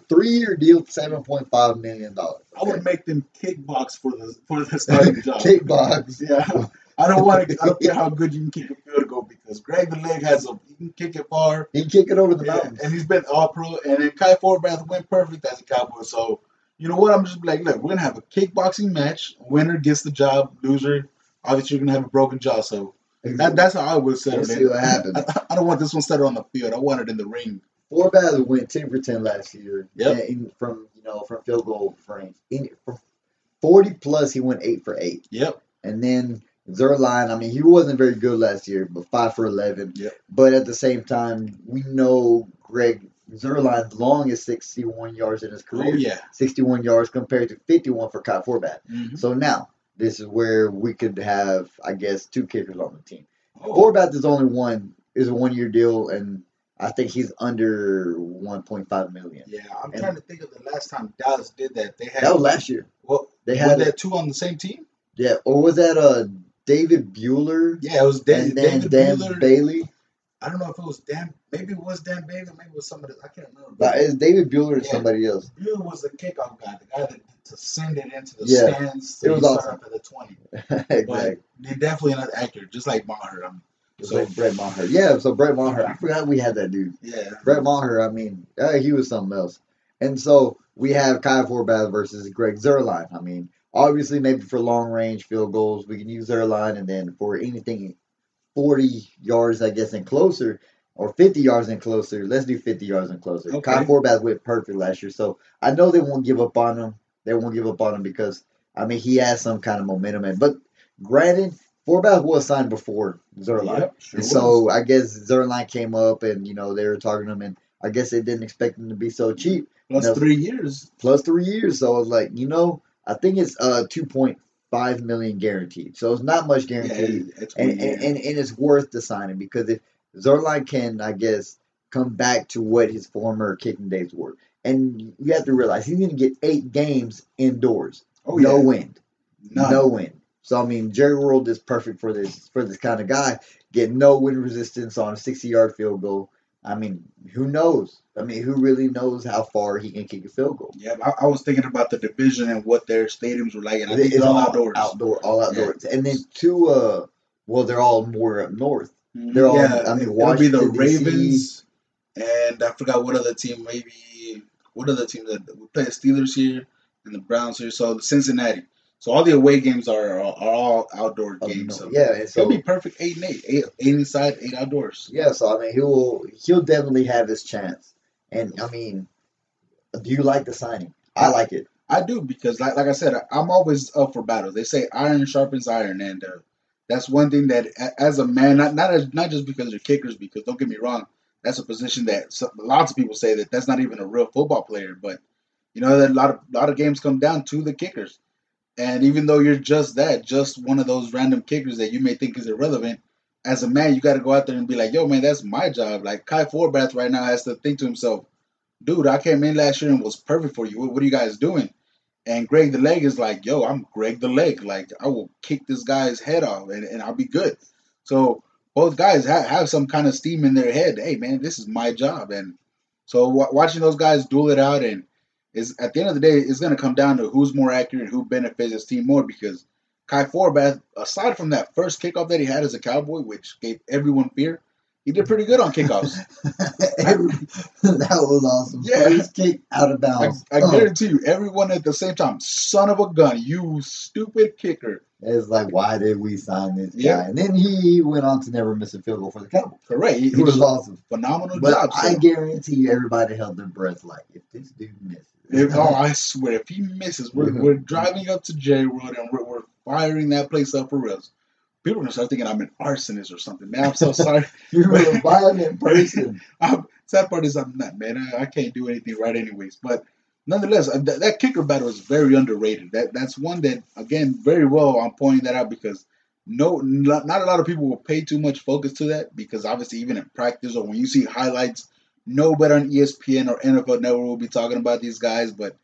Three-year deal, $7.5 million. I would make them kickbox for the starting job. Kickbox. Yeah. I don't care how good you can kick a field goal because Greg the Leg he can kick it far. He can kick it over the mountains. And he's been all-pro. And then Kai Forbath went perfect as a Cowboy. So, you know what? I'm just like, look, we're going to have a kickboxing match. Winner gets the job. Loser, obviously, you're going to have a broken jaw, so that's how I would settle it. We'll see what happens. I don't want this one settled on the field. I want it in the ring. Forbath went 10 for 10 last year. Yep. From field goal range. For 40 plus, he went 8 for 8. Yep. And then Their line, I mean, he wasn't very good last year, but 5 for 11. Yep. But at the same time, we know Greg Zuerlein's longest 61 yards in his career. Oh, yeah. 61 yards compared to 51 for Kyle Forbat. Mm-hmm. So now, this is where we could have, I guess, two kickers on the team. Oh. Forbat is only one, is a one-year deal, and I think he's under $1.5 million. Yeah, I'm trying to think of the last time Dallas did that. They had, that was last year. Well, they had that two on the same team? Yeah, or was that David Bueller? Yeah, it was David Bueller. Bailey. I don't know if it was Dan. Maybe it was Dan Bailey. Maybe it was somebody. I can't remember. But it's David Bueller and somebody else. Bueller was the kickoff guy, the guy that to send it into the stands. So it was awesome. Up at the 20. Exactly. But they're definitely not accurate, just like Maher. I mean, like Brett Maher. Yeah, so Brett Maher. I forgot we had that dude. Yeah. Brett Maher, I mean, he was something else. And so we have Kyle Forbat versus Greg Zuerlein. I mean, obviously, maybe for long-range field goals, we can use Zuerlein, and then for anything 40 yards, I guess, and closer, or 50 yards and closer, let's do 50 yards and closer. Okay. Kyle Forbat went perfect last year, so I know they won't give up on him. They won't give up on him because, I mean, he has some kind of momentum. But granted, Forbat was signed before Zuerlein. Yep, sure and was. So I guess Zuerlein came up and, you know, they were talking to him, and I guess they didn't expect him to be so cheap. Plus, you know, 3 years. Plus 3 years. So I was like, you know, I think it's $2.5 million guaranteed. So it's not much guaranteed. Yeah, and it's worth the signing because if Zuerlein can, I guess, come back to what his former kicking days were. And you have to realize he's going to get 8 games indoors. Oh, no wind. None. No wind. So, I mean, Jerry World is perfect for this kind of guy. Get no wind resistance on a 60-yard field goal. I mean, who knows? I mean, who really knows how far he can kick a field goal? Yeah, I was thinking about the division and what their stadiums were like, and I think it's all outdoors. Outdoors. Yeah. And then they're all more up north. They're all, I mean, Washington, it'll be the Ravens, and I forgot what other team, that we play the Steelers here and the Browns here, so the Cincinnati. So all the away games are all outdoor games. So it'll be perfect 8-8. 8 inside, 8 outdoors. Yeah, so I mean he'll definitely have his chance. And I mean, do you like the signing? I like it. I do because like I said, I'm always up for battle. They say iron sharpens iron, and that's one thing that as a man, not just because you're kickers, because don't get me wrong, that's a position that lots of people say that's not even a real football player, but you know that a lot of games come down to the kickers. And even though you're just one of those random kickers that you may think is irrelevant, as a man, you got to go out there and be like, yo, man, that's my job. Like, Kyle Forbat right now has to think to himself, dude, I came in last year and was perfect for you. What are you guys doing? And Greg the Leg is like, yo, I'm Greg the Leg. Like, I will kick this guy's head off, and I'll be good. So both guys have some kind of steam in their head. Hey, man, this is my job. And so watching those guys duel it out and is at the end of the day, it's going to come down to who's more accurate, who benefits his team more. Because Kyle Forbat, aside from that first kickoff that he had as a Cowboy, which gave everyone fear, he did pretty good on kickoffs. That was awesome. Yeah, first kick out of bounds. I guarantee you, everyone at the same time, son of a gun, you stupid kicker. It's like, why did we sign this guy? And then he went on to never miss a field goal for the Cowboys. Correct. He was awesome. Phenomenal job. I guarantee you, everybody held their breath like, if this dude misses. I swear, if he misses, we're driving up to J Road and we're firing that place up for reals. People are going to start thinking I'm an arsonist or something. Man, I'm so sorry. You're a violent person. Sad part is I'm not, man. I can't do anything right anyways. But nonetheless, that kicker battle is very underrated. That's one that, again, very well I'm pointing that out because not a lot of people will pay too much focus to that because obviously even in practice or when you see highlights, nobody on ESPN or NFL Network will be talking about these guys, but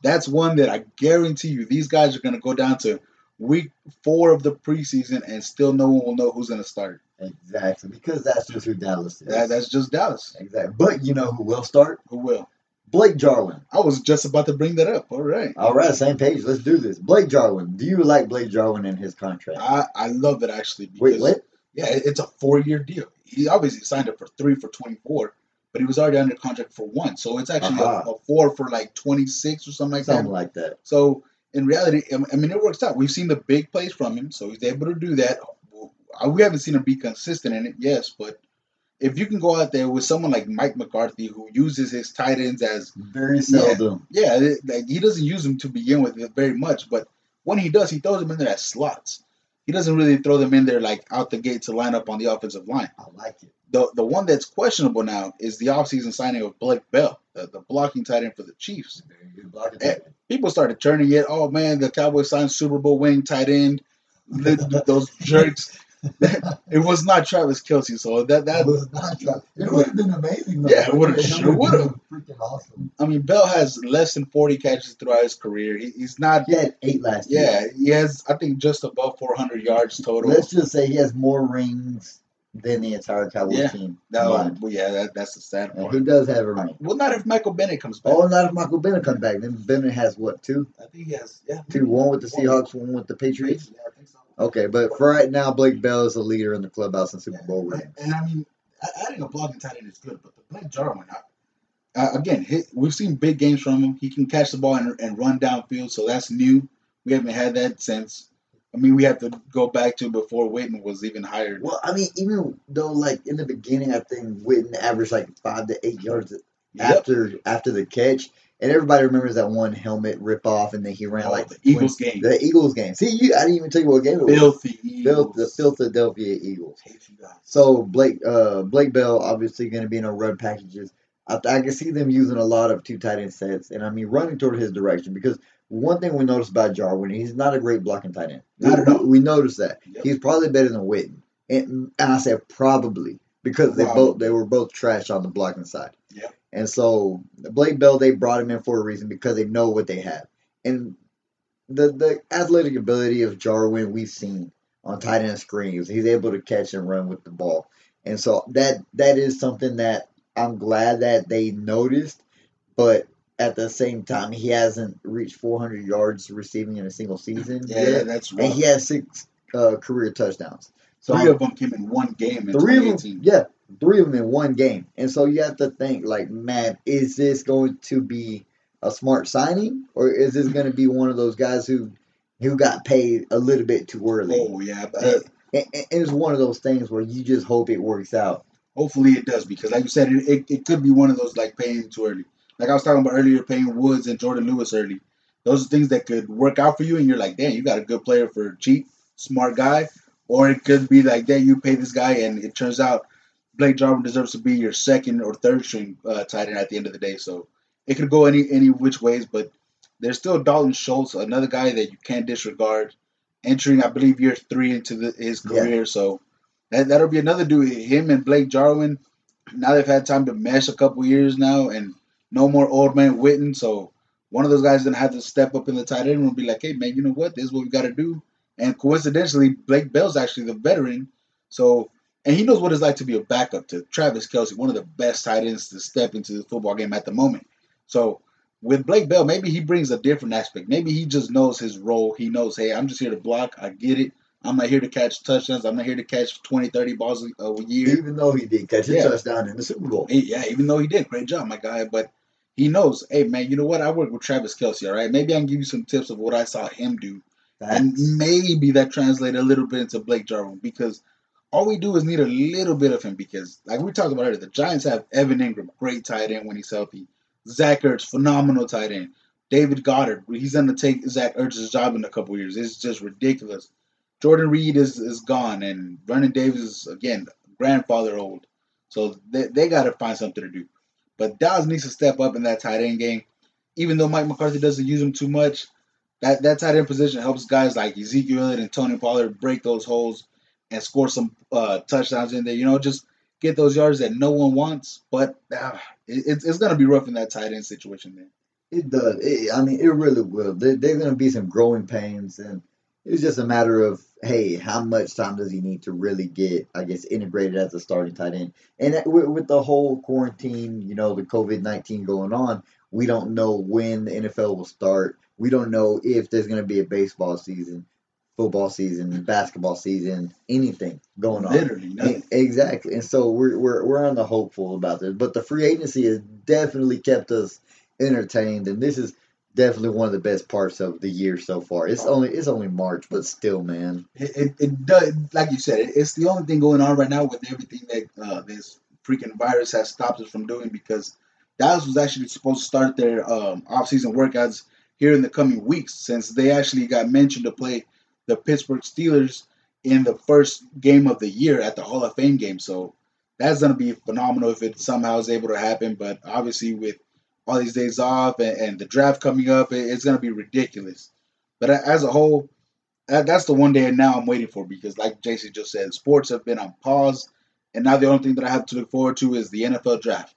that's one that I guarantee you these guys are going to go down to week 4 of the preseason and still no one will know who's going to start. Exactly, because that's just who Dallas is. That's just Dallas. Exactly. But you know who will start? Who will? Blake Jarwin. I was just about to bring that up. All right, same page. Let's do this. Blake Jarwin. Do you like Blake Jarwin and his contract? I love it, actually. Because, wait, what? Yeah, it's a 4-year deal. He obviously signed up for 3 for 24. But he was already under contract for 1. So it's actually a 4 for like 26 or something like that. So in reality, I mean, it works out. We've seen the big plays from him, so he's able to do that. We haven't seen him be consistent in it, yes, but if you can go out there with someone like Mike McCarthy who uses his tight ends as very seldom. Yeah, like he doesn't use them to begin with very much, but when he does, he throws them in there as slots. he doesn't really throw them in there like out the gate to line up on the offensive line. I like it. The one that's questionable now is the offseason signing of Blake Bell, the blocking tight end for the Chiefs. People started turning it. Oh, man, the Cowboys signed Super Bowl winning tight end. Those jerks. It was not Travis Kelce, so that was not Travis. It would have been amazing. Though. Yeah, it would have. Sure would have. Freaking awesome. I mean, Bell has less than 40 catches throughout his career. He's not. He had 8 last year. Yeah, he has. I think just above 400 yards total. Let's just say he has more rings than the entire Cowboys team. That's the sad part. He does have a ring. Well, not if Michael Bennett comes back. Oh, not if Michael Bennett comes back. Then Bennett has what, 2? I think he has. Yeah, 2, 1 with the Seahawks, 1 with the Patriots. Yeah, I think so. Okay, but for right now, Blake Bell is the leader in the clubhouse in Super Bowl wins. And I mean, adding a blocking tight end is good, but the Blake Jarwin, we've seen big games from him. He can catch the ball and run downfield, so that's new. We haven't had that since. I mean, we have to go back to before Witten was even hired. Well, I mean, even though, like, in the beginning, I think Witten averaged, like, 5 to 8 yards after the catch. And everybody remembers that one helmet rip-off, and then he ran the Eagles game. The Eagles game. See, I didn't even tell you what game it was. Filthy Eagles. The Philadelphia Eagles. So, Blake Bell obviously going to be in a run packages. I can see them using a lot of 2 tight end sets, and, I mean, running toward his direction. Because one thing we noticed about Jarwin, he's not a great blocking tight end. Not at all. We noticed that. Yep. He's probably better than Witten. And I said probably because they were both trash on the blocking side. Yeah. And so Blake Bell, they brought him in for a reason because they know what they have. And the athletic ability of Jarwin we've seen on tight end screens. He's able to catch and run with the ball. And so that is something that I'm glad that they noticed. But at the same time, he hasn't reached 400 yards receiving in a single season. Yeah, that's right. And he has 6 career touchdowns. So 3 of them came in one game in 2018. Yeah. 3 of them in one game. And so you have to think, like, man, is this going to be a smart signing? Or is this going to be one of those guys who got paid a little bit too early? Oh, yeah. And it's one of those things where you just hope it works out. Hopefully it does because, like you said, it could be one of those, like, paying too early. Like I was talking about earlier, paying Woods and Jourdan Lewis early. Those are things that could work out for you, and you're like, damn, you got a good player for cheap, smart guy. Or it could be like, damn, you pay this guy, and it turns out Blake Jarwin deserves to be your 2nd or 3rd string tight end at the end of the day. So it could go any which ways, but there's still Dalton Schultz, another guy that you can't disregard, entering, I believe, year 3 into his career. Yeah. So that'll be another dude. Him and Blake Jarwin, now they've had time to mesh a couple years now, and no more old man Witten. So one of those guys is going to have to step up in the tight end and be like, hey, man, you know what? This is what we got to do. And coincidentally, Blake Bell's actually the veteran. So... And he knows what it's like to be a backup to Travis Kelce, one of the best tight ends to step into the football game at the moment. So with Blake Bell, maybe he brings a different aspect. Maybe he just knows his role. He knows, hey, I'm just here to block. I get it. I'm not here to catch touchdowns. I'm not here to catch 20, 30 balls a year. Even though he did catch a touchdown in the Super Bowl. Yeah, even though he did. Great job, my guy. But he knows, hey, man, you know what? I work with Travis Kelce, all right? Maybe I can give you some tips of what I saw him do. That's... And maybe that translated a little bit into Blake Jarwin because – all we do is need a little bit of him because, like we talked about earlier, the Giants have Evan Ingram, great tight end when he's healthy. Zach Ertz, phenomenal tight end. David Goddard, he's going to take Zach Ertz's job in a couple years. It's just ridiculous. Jordan Reed is gone, and Vernon Davis is, again, grandfather old. So they got to find something to do. But Dallas needs to step up in that tight end game. Even though Mike McCarthy doesn't use him too much, that tight end position helps guys like Ezekiel Elliott and Tony Pollard break those holes and score some touchdowns in there. You know, just get those yards that no one wants. But it's going to be rough in that tight end situation, man. It does. It really will. There's going to be some growing pains. And it's just a matter of, hey, how much time does he need to really get, I guess, integrated as a starting tight end? And with the whole quarantine, you know, the COVID-19 going on, we don't know when the NFL will start. We don't know if there's going to be a baseball season, football season, basketball season, anything going on. Literally nothing. Exactly. And so we're on the hopeful about this. But the free agency has definitely kept us entertained, and this is definitely one of the best parts of the year so far. It's only March, but still, man. It does, like you said, it's the only thing going on right now with everything that this freaking virus has stopped us from doing because Dallas was actually supposed to start their off-season workouts here in the coming weeks since they actually got mentioned to play the Pittsburgh Steelers in the first game of the year at the Hall of Fame game. So that's going to be phenomenal if it somehow is able to happen. But obviously with all these days off and the draft coming up, it's going to be ridiculous. But as a whole, that's the one day now I'm waiting for, because like JC just said, sports have been on pause. And now the only thing that I have to look forward to is the NFL draft.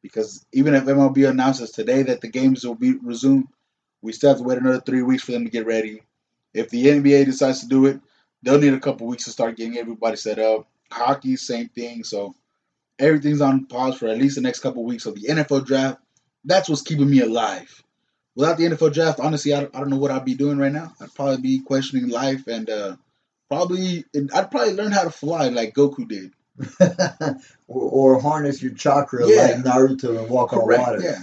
Because even if MLB announces today that the games will be resumed, we still have to wait another 3 weeks for them to get ready. If the NBA decides to do it, they'll need a couple weeks to start getting everybody set up. Hockey, same thing. So everything's on pause for at least the next couple weeks. So the NFL draft, that's what's keeping me alive. Without the NFL draft, honestly, I don't know what I'd be doing right now. I'd probably be questioning life and I'd probably learn how to fly like Goku did. or harness your chakra like Naruto and walk on water. Yeah,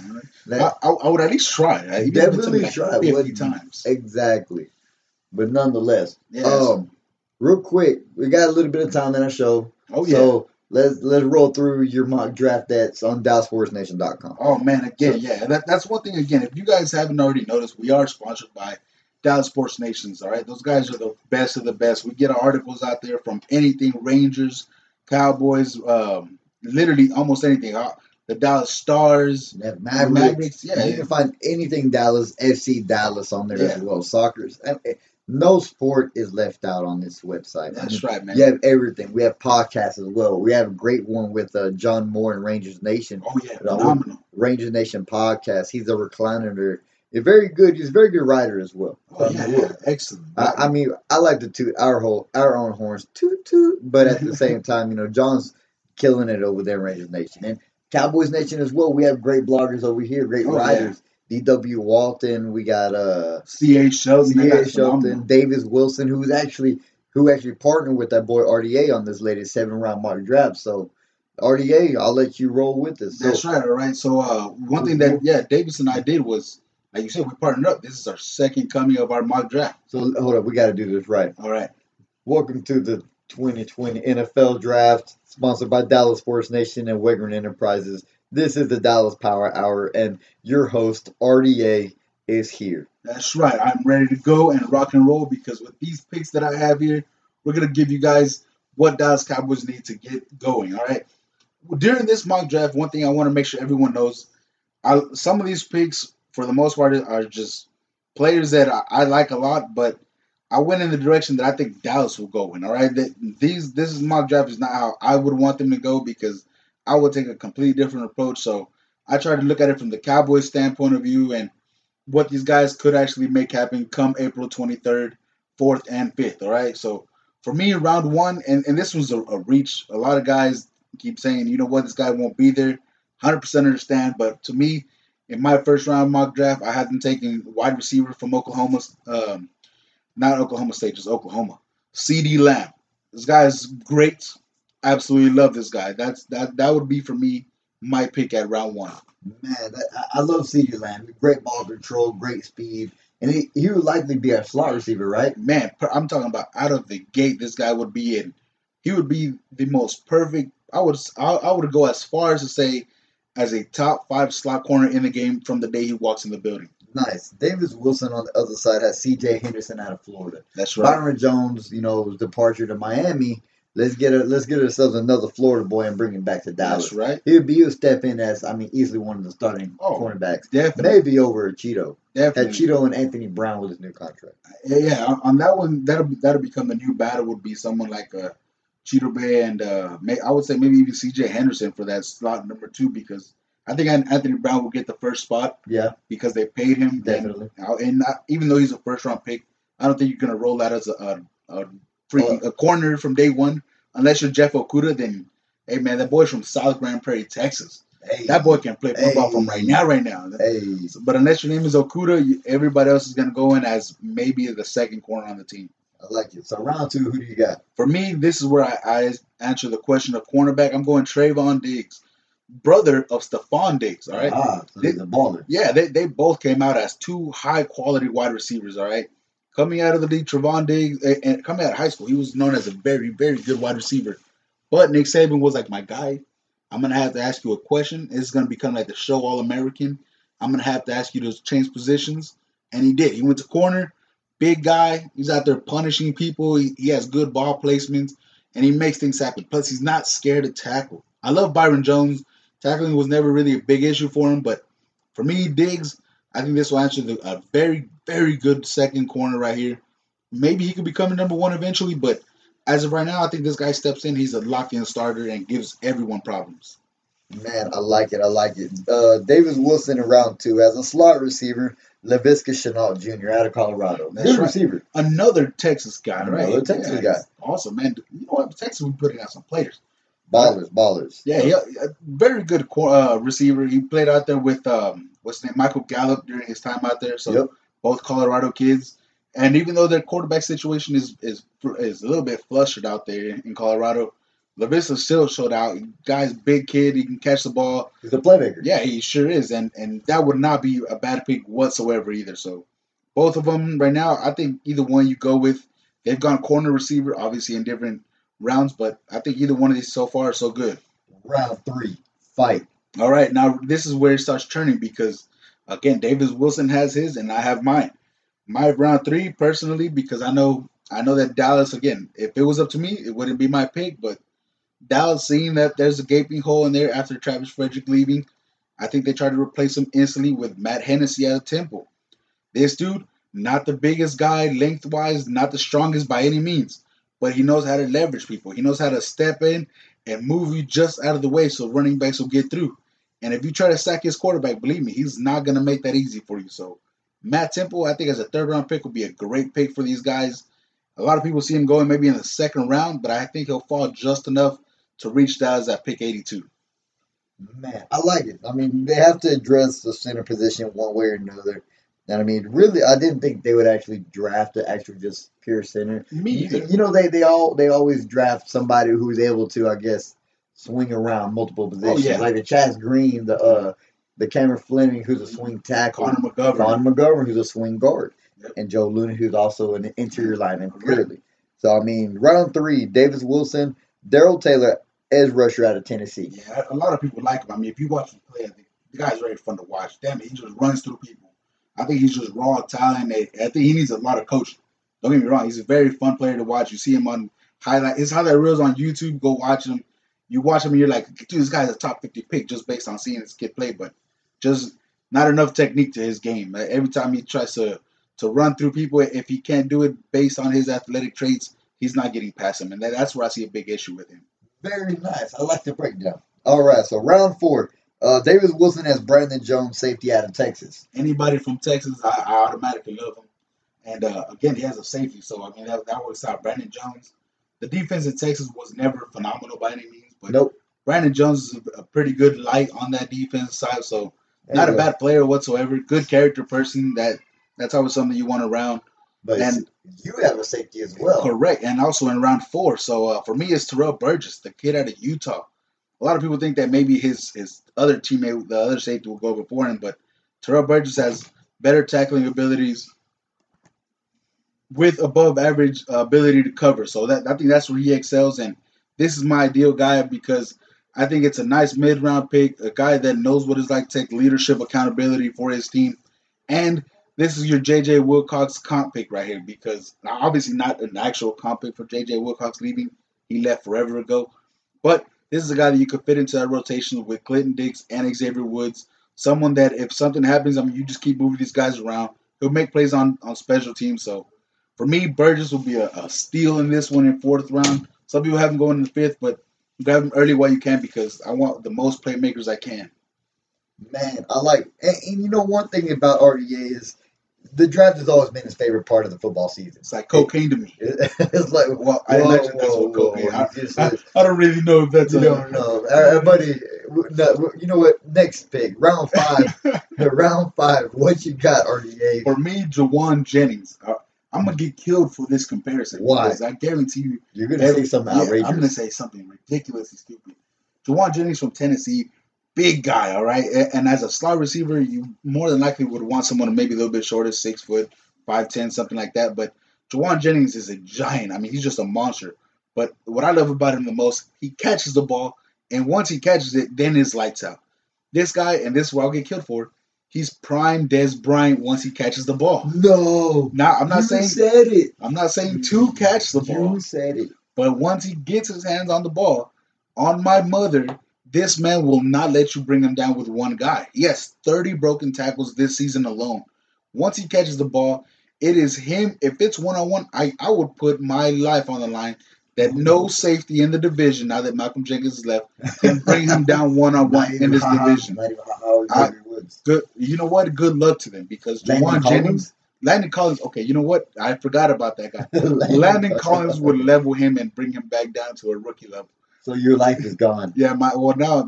that, I would at least try. I'd definitely try 50 times. Exactly. But nonetheless, real quick, we got a little bit of time in our show. Oh yeah. So let's roll through your mock draft that's on DallasSportsNation.com. Oh man, that's one thing. Again, if you guys haven't already noticed, we are sponsored by Dallas Sports Nations. All right, those guys are the best of the best. We get our articles out there from anything Rangers, Cowboys, literally almost anything. The Dallas Stars, the Mavericks. Yeah, you can find anything Dallas, FC Dallas on there as well. Soccer. No sport is left out on this website. That's right, man. You have everything. We have podcasts as well. We have a great one with John Moore and Rangers Nation. Oh, yeah, phenomenal. Rangers Nation podcast. He's a recliner. He's a very good writer as well. Oh, yeah. Excellent. I mean, I like to toot our own horns, toot, but at the same time, John's killing it over there in Rangers Nation. And Cowboys Nation as well. We have great bloggers over here, great writers. Yeah. D.W. Walton, we got C.A. Shelton, Davis Wilson, who actually partnered with that boy RDA on this latest 7-round mock draft. So RDA, I'll let you roll with this. That's right. All right. So one thing that Davis and I did was, like you said, we partnered up. This is our second coming of our mock draft. So hold up, we got to do this right. All right. Welcome to the 2020 NFL Draft, sponsored by Dallas Sports Nation and Wegryn Enterprises. This is the Dallas Power Hour, and your host, RDA, is here. That's right. I'm ready to go and rock and roll, because with these picks that I have here, we're going to give you guys what Dallas Cowboys need to get going, all right? During this mock draft, one thing I want to make sure everyone knows, some of these picks, for the most part, are just players that I like a lot, but I went in the direction that I think Dallas will go in, all right? This mock draft is not how I would want them to go, because I would take a completely different approach. So I try to look at it from the Cowboys' standpoint of view and what these guys could actually make happen come April 23rd, 4th, and 5th, all right? So for me, round one, and this was a reach. A lot of guys keep saying, you know what, this guy won't be there. 100% understand, but to me, in my first-round mock draft, I had them taking wide receiver from Oklahoma, not Oklahoma State, just Oklahoma, CeeDee Lamb. This guy is great. Absolutely love this guy. That would be, for me, my pick at round one. Man, I love CeeDee Lamb. Great ball control, great speed. And he would likely be a slot receiver, right? Man, I'm talking about out of the gate this guy would be in. He would be the most perfect. I would go as far as to say as a top 5 slot corner in the game from the day he walks in the building. Nice. Davis Wilson on the other side has C.J. Henderson out of Florida. That's right. Byron Jones, departure to Miami. Let's get ourselves another Florida boy and bring him back to Dallas. That's right. He'll step in as, easily one of the starting cornerbacks. Definitely. Maybe over Cheeto. Definitely. At Cheeto and Anthony Brown with his new contract. Yeah, on that one, that'll become the new battle, would be someone like Cheeto Bay and I would say maybe even C.J. Henderson for that slot number 2, because I think Anthony Brown will get the first spot. Yeah. Because they paid him. Definitely. And even though he's a first-round pick, I don't think you're going to roll that as a corner from day one, unless you're Jeff Okudah. Then, hey man, that boy's from South Grand Prairie, Texas. Hey, that boy can play football from right now. Hey. But unless your name is Okudah, everybody else is gonna go in as maybe the second corner on the team. I like it. So round two, who do you got? For me, this is where I answer the question of cornerback. I'm going Trayvon Diggs, brother of Stephon Diggs. All right, so he's a baller. Yeah, they both came out as 2 high quality wide receivers. All right. Coming out of the league, Trayvon Diggs, and coming out of high school, he was known as a very, very good wide receiver. But Nick Saban was like, my guy, I'm going to have to ask you a question. It's going to become like the show All-American. I'm going to have to ask you to change positions. And he did. He went to corner, Big guy. He's out there punishing people. He has good ball placements, and he makes things happen. Plus, he's not scared to tackle. I love Byron Jones. Tackling was never really a big issue for him, but for me, Diggs, I think this will answer a very, very good second corner right here. Maybe he could become a number one eventually, but as of right now, I think this guy steps in. He's a lock-in starter and gives everyone problems. Man, I like it. I like it. Davis Wilson in round two as a slot receiver. Laviska Shenault Jr. out of Colorado. Good receiver. Another Texas guy, right? Another Texas guy. Awesome, man. You know what? Texas, we put out some players. Ballers. Yeah, a very good receiver. He played out there with Michael Gallup during his time out there. So both Colorado kids. And even though their quarterback situation is a little bit flustered out there in Colorado, LaVista still showed out. Guy's big kid. He can catch the ball. He's a playmaker. Yeah, he sure is. And that would not be a bad pick whatsoever either. So both of them right now, I think either one you go with. They've gone corner receiver, obviously, in different rounds. But I think either one of these so far is so good. Round three, fight. All right, now this is where it starts turning because, again, Davis Wilson has his and I have mine. My round three, personally, because I know that Dallas, again, if it was up to me, it wouldn't be my pick, but Dallas, seeing that there's a gaping hole in there after Travis Frederick leaving, I think they tried to replace him instantly with Matt Hennessy out of Temple. This dude, not the biggest guy lengthwise, not the strongest by any means, but he knows how to leverage people. He knows how to step in and move you just out of the way so running backs will get through. And if you try to sack his quarterback, believe me, he's not going to make that easy for you. So Matt Temple, I think as a third-round pick, would be a great pick for these guys. A lot of people see him going maybe in the second round, but I think he'll fall just enough to reach Dallas at pick 82. Man, I like it. I mean, they have to address the center position one way or another. And I mean, really, I didn't think they would actually draft an actual just pure center. Me either. You know, they always draft somebody who's able to, I guess, swing around multiple positions. Oh, yeah. Like the Chaz Green, the Cameron Fleming, who's a swing tackle. Connor McGovern, who's a swing guard. Yep. And Joe Looney, who's also an interior lineman, clearly. Yep. So, I mean, round three, Davis Wilson, Daryl Taylor, edge rusher out of Tennessee. Yeah, a lot of people like him. I mean, if you watch him play, I think the guy's very fun to watch. Damn it, he just runs through people. I think he's just raw talent. I think he needs a lot of coaching. Don't get me wrong. He's a very fun player to watch. You see him on his highlight reels on YouTube. Go watch him. You watch him and you're like, dude, this guy's a top 50 pick just based on seeing this kid play, but just not enough technique to his game. Like, every time he tries to run through people, if he can't do it based on his athletic traits, he's not getting past him. And that's where I see a big issue with him. Very nice. I like the breakdown. All right, so round four. Davis Wilson has Brandon Jones, safety out of Texas. Anybody from Texas, I automatically love him. And, again, he has a safety, so, I mean, that works out. Brandon Jones, the defense in Texas was never phenomenal by any means. But Brandon Jones is a pretty good light on that defense side, so not a bad player whatsoever. Good character person. That's always something you want around. But and you have a safety as well. Correct, and also in round four. So for me, it's Terrell Burgess, the kid out of Utah. A lot of people think that maybe his other teammate, the other safety, will go before him, but Terrell Burgess has better tackling abilities with above-average ability to cover. So I think that's where he excels, and this is my ideal guy because I think it's a nice mid-round pick, a guy that knows what it's like to take leadership accountability for his team. And this is your J.J. Wilcox comp pick right here because obviously not an actual comp pick for J.J. Wilcox leaving. He left forever ago. But this is a guy that you could fit into that rotation with Clinton-Dix and Xavier Woods, someone that if something happens, I mean, you just keep moving these guys around. He'll make plays on special teams. So for me, Burgess will be a steal in this one in fourth round. Some people have him going in the fifth, but grab him early while you can because I want the most playmakers I can. Man, I like – and you know one thing about RDA is the draft has always been his favorite part of the football season. It's like cocaine to me. It's like – well, I imagine that's what cocaine is. I don't really know if that's – No. Our buddy – you know what? Next pick, round five. What you got, RDA? For me, Jawan Jennings. I'm going to get killed for this comparison. Why? Because I guarantee you. You're going to say something outrageous. I'm going to say something ridiculously stupid. Jawan Jennings from Tennessee, big guy, all right? And as a slot receiver, you more than likely would want someone maybe a little bit shorter, 6 foot, 5'10", something like that. But Jawan Jennings is a giant. I mean, he's just a monster. But what I love about him the most, he catches the ball, and once he catches it, then it's lights out. This guy, and this is what I'll get killed for, He's prime Dez Bryant once he catches the ball. No. Now, I'm not saying. You said it. I'm not saying to catch the ball. You said it. But once he gets his hands on the ball, on my mother, this man will not let you bring him down with one guy. He has 30 broken tackles this season alone. Once he catches the ball, it is him. If it's one-on-one, I would put my life on the line that no safety in the division, now that Malcolm Jenkins is left, can bring him down one-on-one in this division. Good, you know what? Good luck to them because Juwan Jennings, Landon Collins. Okay, you know what? I forgot about that guy. Landon Collins would level him and bring him back down to a rookie level. So your life is gone. Yeah, now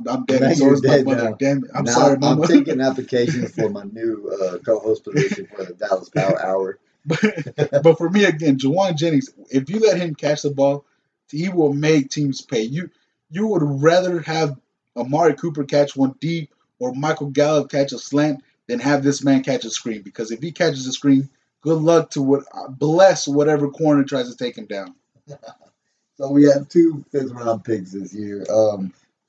I'm dead. Now you're dead now. Damn it. I'm sorry, Mama. I'm taking applications for my new co-host position for the Dallas Power Hour. But for me again, Juwan Jennings. If you let him catch the ball, he will make teams pay. You would rather have Amari Cooper catch one deep or Michael Gallup catch a slant than have this man catch a screen. Because if he catches a screen, good luck to bless whatever corner tries to take him down. So we have 2 fifth-round picks this year.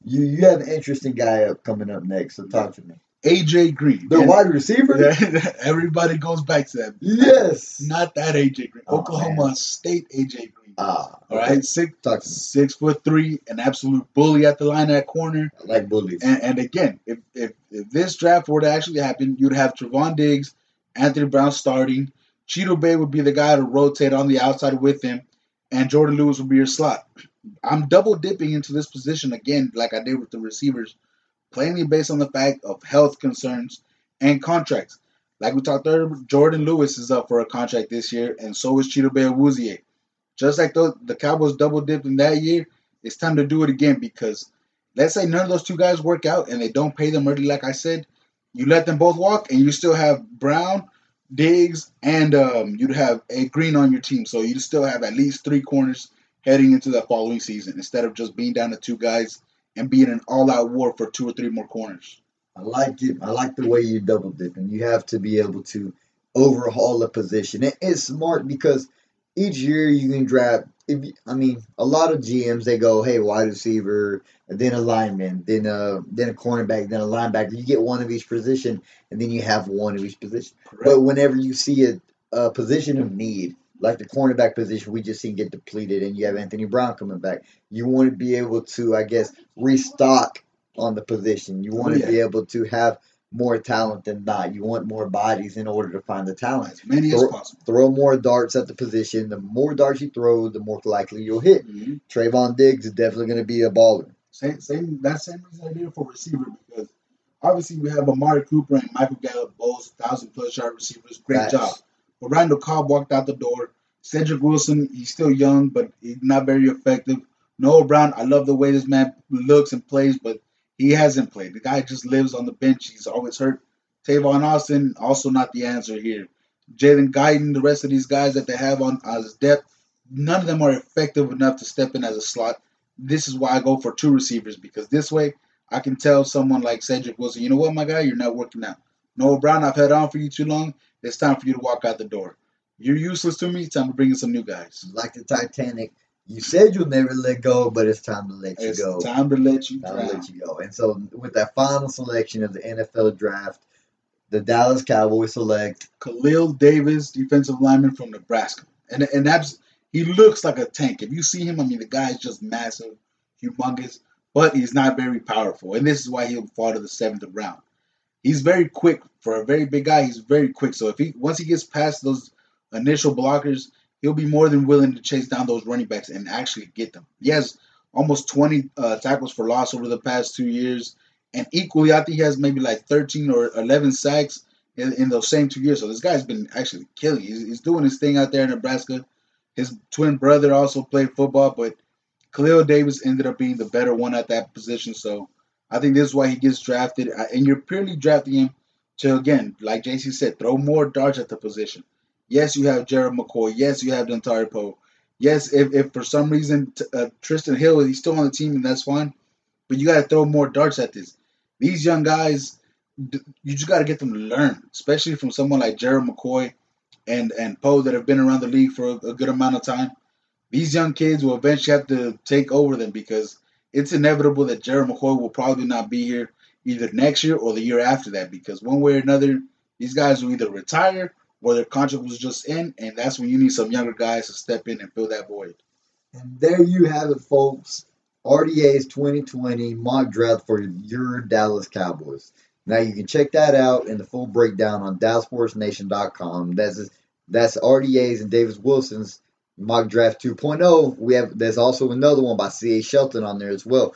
You have an interesting guy coming up next, so talk to me. A.J. Green. The wide receiver? Yeah, everybody goes back to that. Yes. Not that A.J. Green. Oklahoma State A.J. Green. All right, 6'3", an absolute bully at the line at corner. I like bullies. And again, if this draft were to actually happen, you'd have Trevon Diggs, Anthony Brown starting. Cheeto Bay would be the guy to rotate on the outside with him, and Jourdan Lewis would be your slot. I'm double dipping into this position again, like I did with the receivers, plainly based on the fact of health concerns and contracts. Like we talked earlier, Jourdan Lewis is up for a contract this year, and so is Cheeto Bay Awuzie. Just like the Cowboys double dipped in that year, it's time to do it again because let's say none of those two guys work out and they don't pay them early, like I said. You let them both walk and you still have Brown, Diggs, and you'd have a Green on your team. So you still have at least 3 corners heading into the following season instead of just being down to 2 guys and being an all-out war for 2 or 3 more corners. I like it. I like the way you double dip, and you have to be able to overhaul a position. It's smart because each year you can draft, a lot of GMs, they go, hey, wide receiver, then a lineman, then a cornerback, then a linebacker. You get one of each position, and then you have one of each position. Correct. But whenever you see a position of need, like the cornerback position we just seen get depleted, and you have Anthony Brown coming back, you want to be able to, I guess, restock on the position. You want to be able to have more talent than not. You want more bodies in order to find the talent. As many as possible. Throw more darts at the position. The more darts you throw, the more likely you'll hit. Mm-hmm. Trevon Diggs is definitely going to be a baller. Same reason I did for receiver because obviously we have Amari Cooper and Michael Gallup, both 1,000-plus yard receivers. Great job. But Randall Cobb walked out the door. Cedric Wilson, he's still young, but he's not very effective. Noah Brown, I love the way this man looks and plays, but he hasn't played. The guy just lives on the bench. He's always hurt. Tavon Austin, also not the answer here. Jalen Guyton, the rest of these guys that they have on as depth, none of them are effective enough to step in as a slot. This is why I go for 2 receivers, because this way I can tell someone like Cedric Wilson, you know what, my guy, you're not working out. Noah Brown, I've held on for you too long. It's time for you to walk out the door. You're useless to me. It's time to bring in some new guys. Like the Titanic. You said you'll never let go, but it's time to let you go. It's time to let you go. And so with that final selection of the NFL draft, the Dallas Cowboys select Khalil Davis, defensive lineman from Nebraska. And he looks like a tank. If you see him, the guy is just massive, humongous, but he's not very powerful. And this is why he'll fall to the 7th round. He's very quick. For a very big guy, he's very quick. So once he gets past those initial blockers, he'll be more than willing to chase down those running backs and actually get them. He has almost 20 tackles for loss over the past 2 years. And equally, I think he has maybe like 13 or 11 sacks in those same 2 years. So this guy's been actually killing. He's doing his thing out there in Nebraska. His twin brother also played football, but Khalil Davis ended up being the better one at that position. So I think this is why he gets drafted. And you're purely drafting him to, again, like JC said, throw more darts at the position. Yes, you have Gerald McCoy. Yes, you have Dontari Poe. Yes, if for some reason Tristan Hill, he's still on the team, and that's fine. But you got to throw more darts at this. These young guys, you just got to get them to learn, especially from someone like Gerald McCoy and Poe that have been around the league for a good amount of time. These young kids will eventually have to take over them because it's inevitable that Gerald McCoy will probably not be here. either next year or the year after that, because one way or another, these guys will either retire or their contract was just in, and that's when you need some younger guys to step in and fill that void. And there you have it, folks. RDA's 2020 mock draft for your Dallas Cowboys. Now you can check that out in the full breakdown on DallasSportsNation.com. That's RDA's and Davis Wilson's mock draft 2.0. There's also another one by C.A. Shelton on there as well.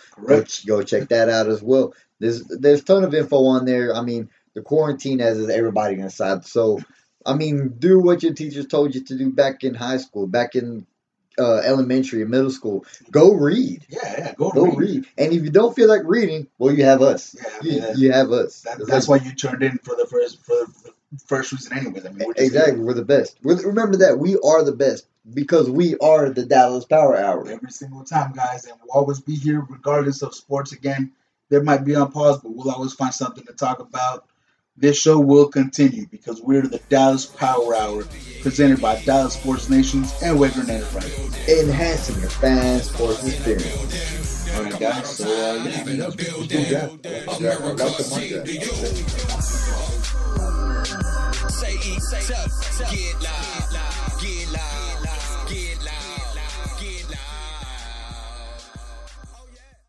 Go check that out as well. There's a ton of info on there. I mean, the quarantine has everybody inside. So, I mean, do what your teachers told you to do back in high school, back in elementary and middle school. Go read. Go read. And if you don't feel like reading, well, you have us. You have us. That's why you turned in for the first reason anyways. I mean, we're the best. Remember that. We are the best because we are the Dallas Power Hour. Every single time, guys. And we'll always be here regardless of sports. Again, there might be on pause, but we'll always find something to talk about. This show will continue because we're the Dallas Power Hour, presented by Dallas Sports Nations and Wegryn Enterprises, enhancing your fan sports experience. All right, guys. So, yeah,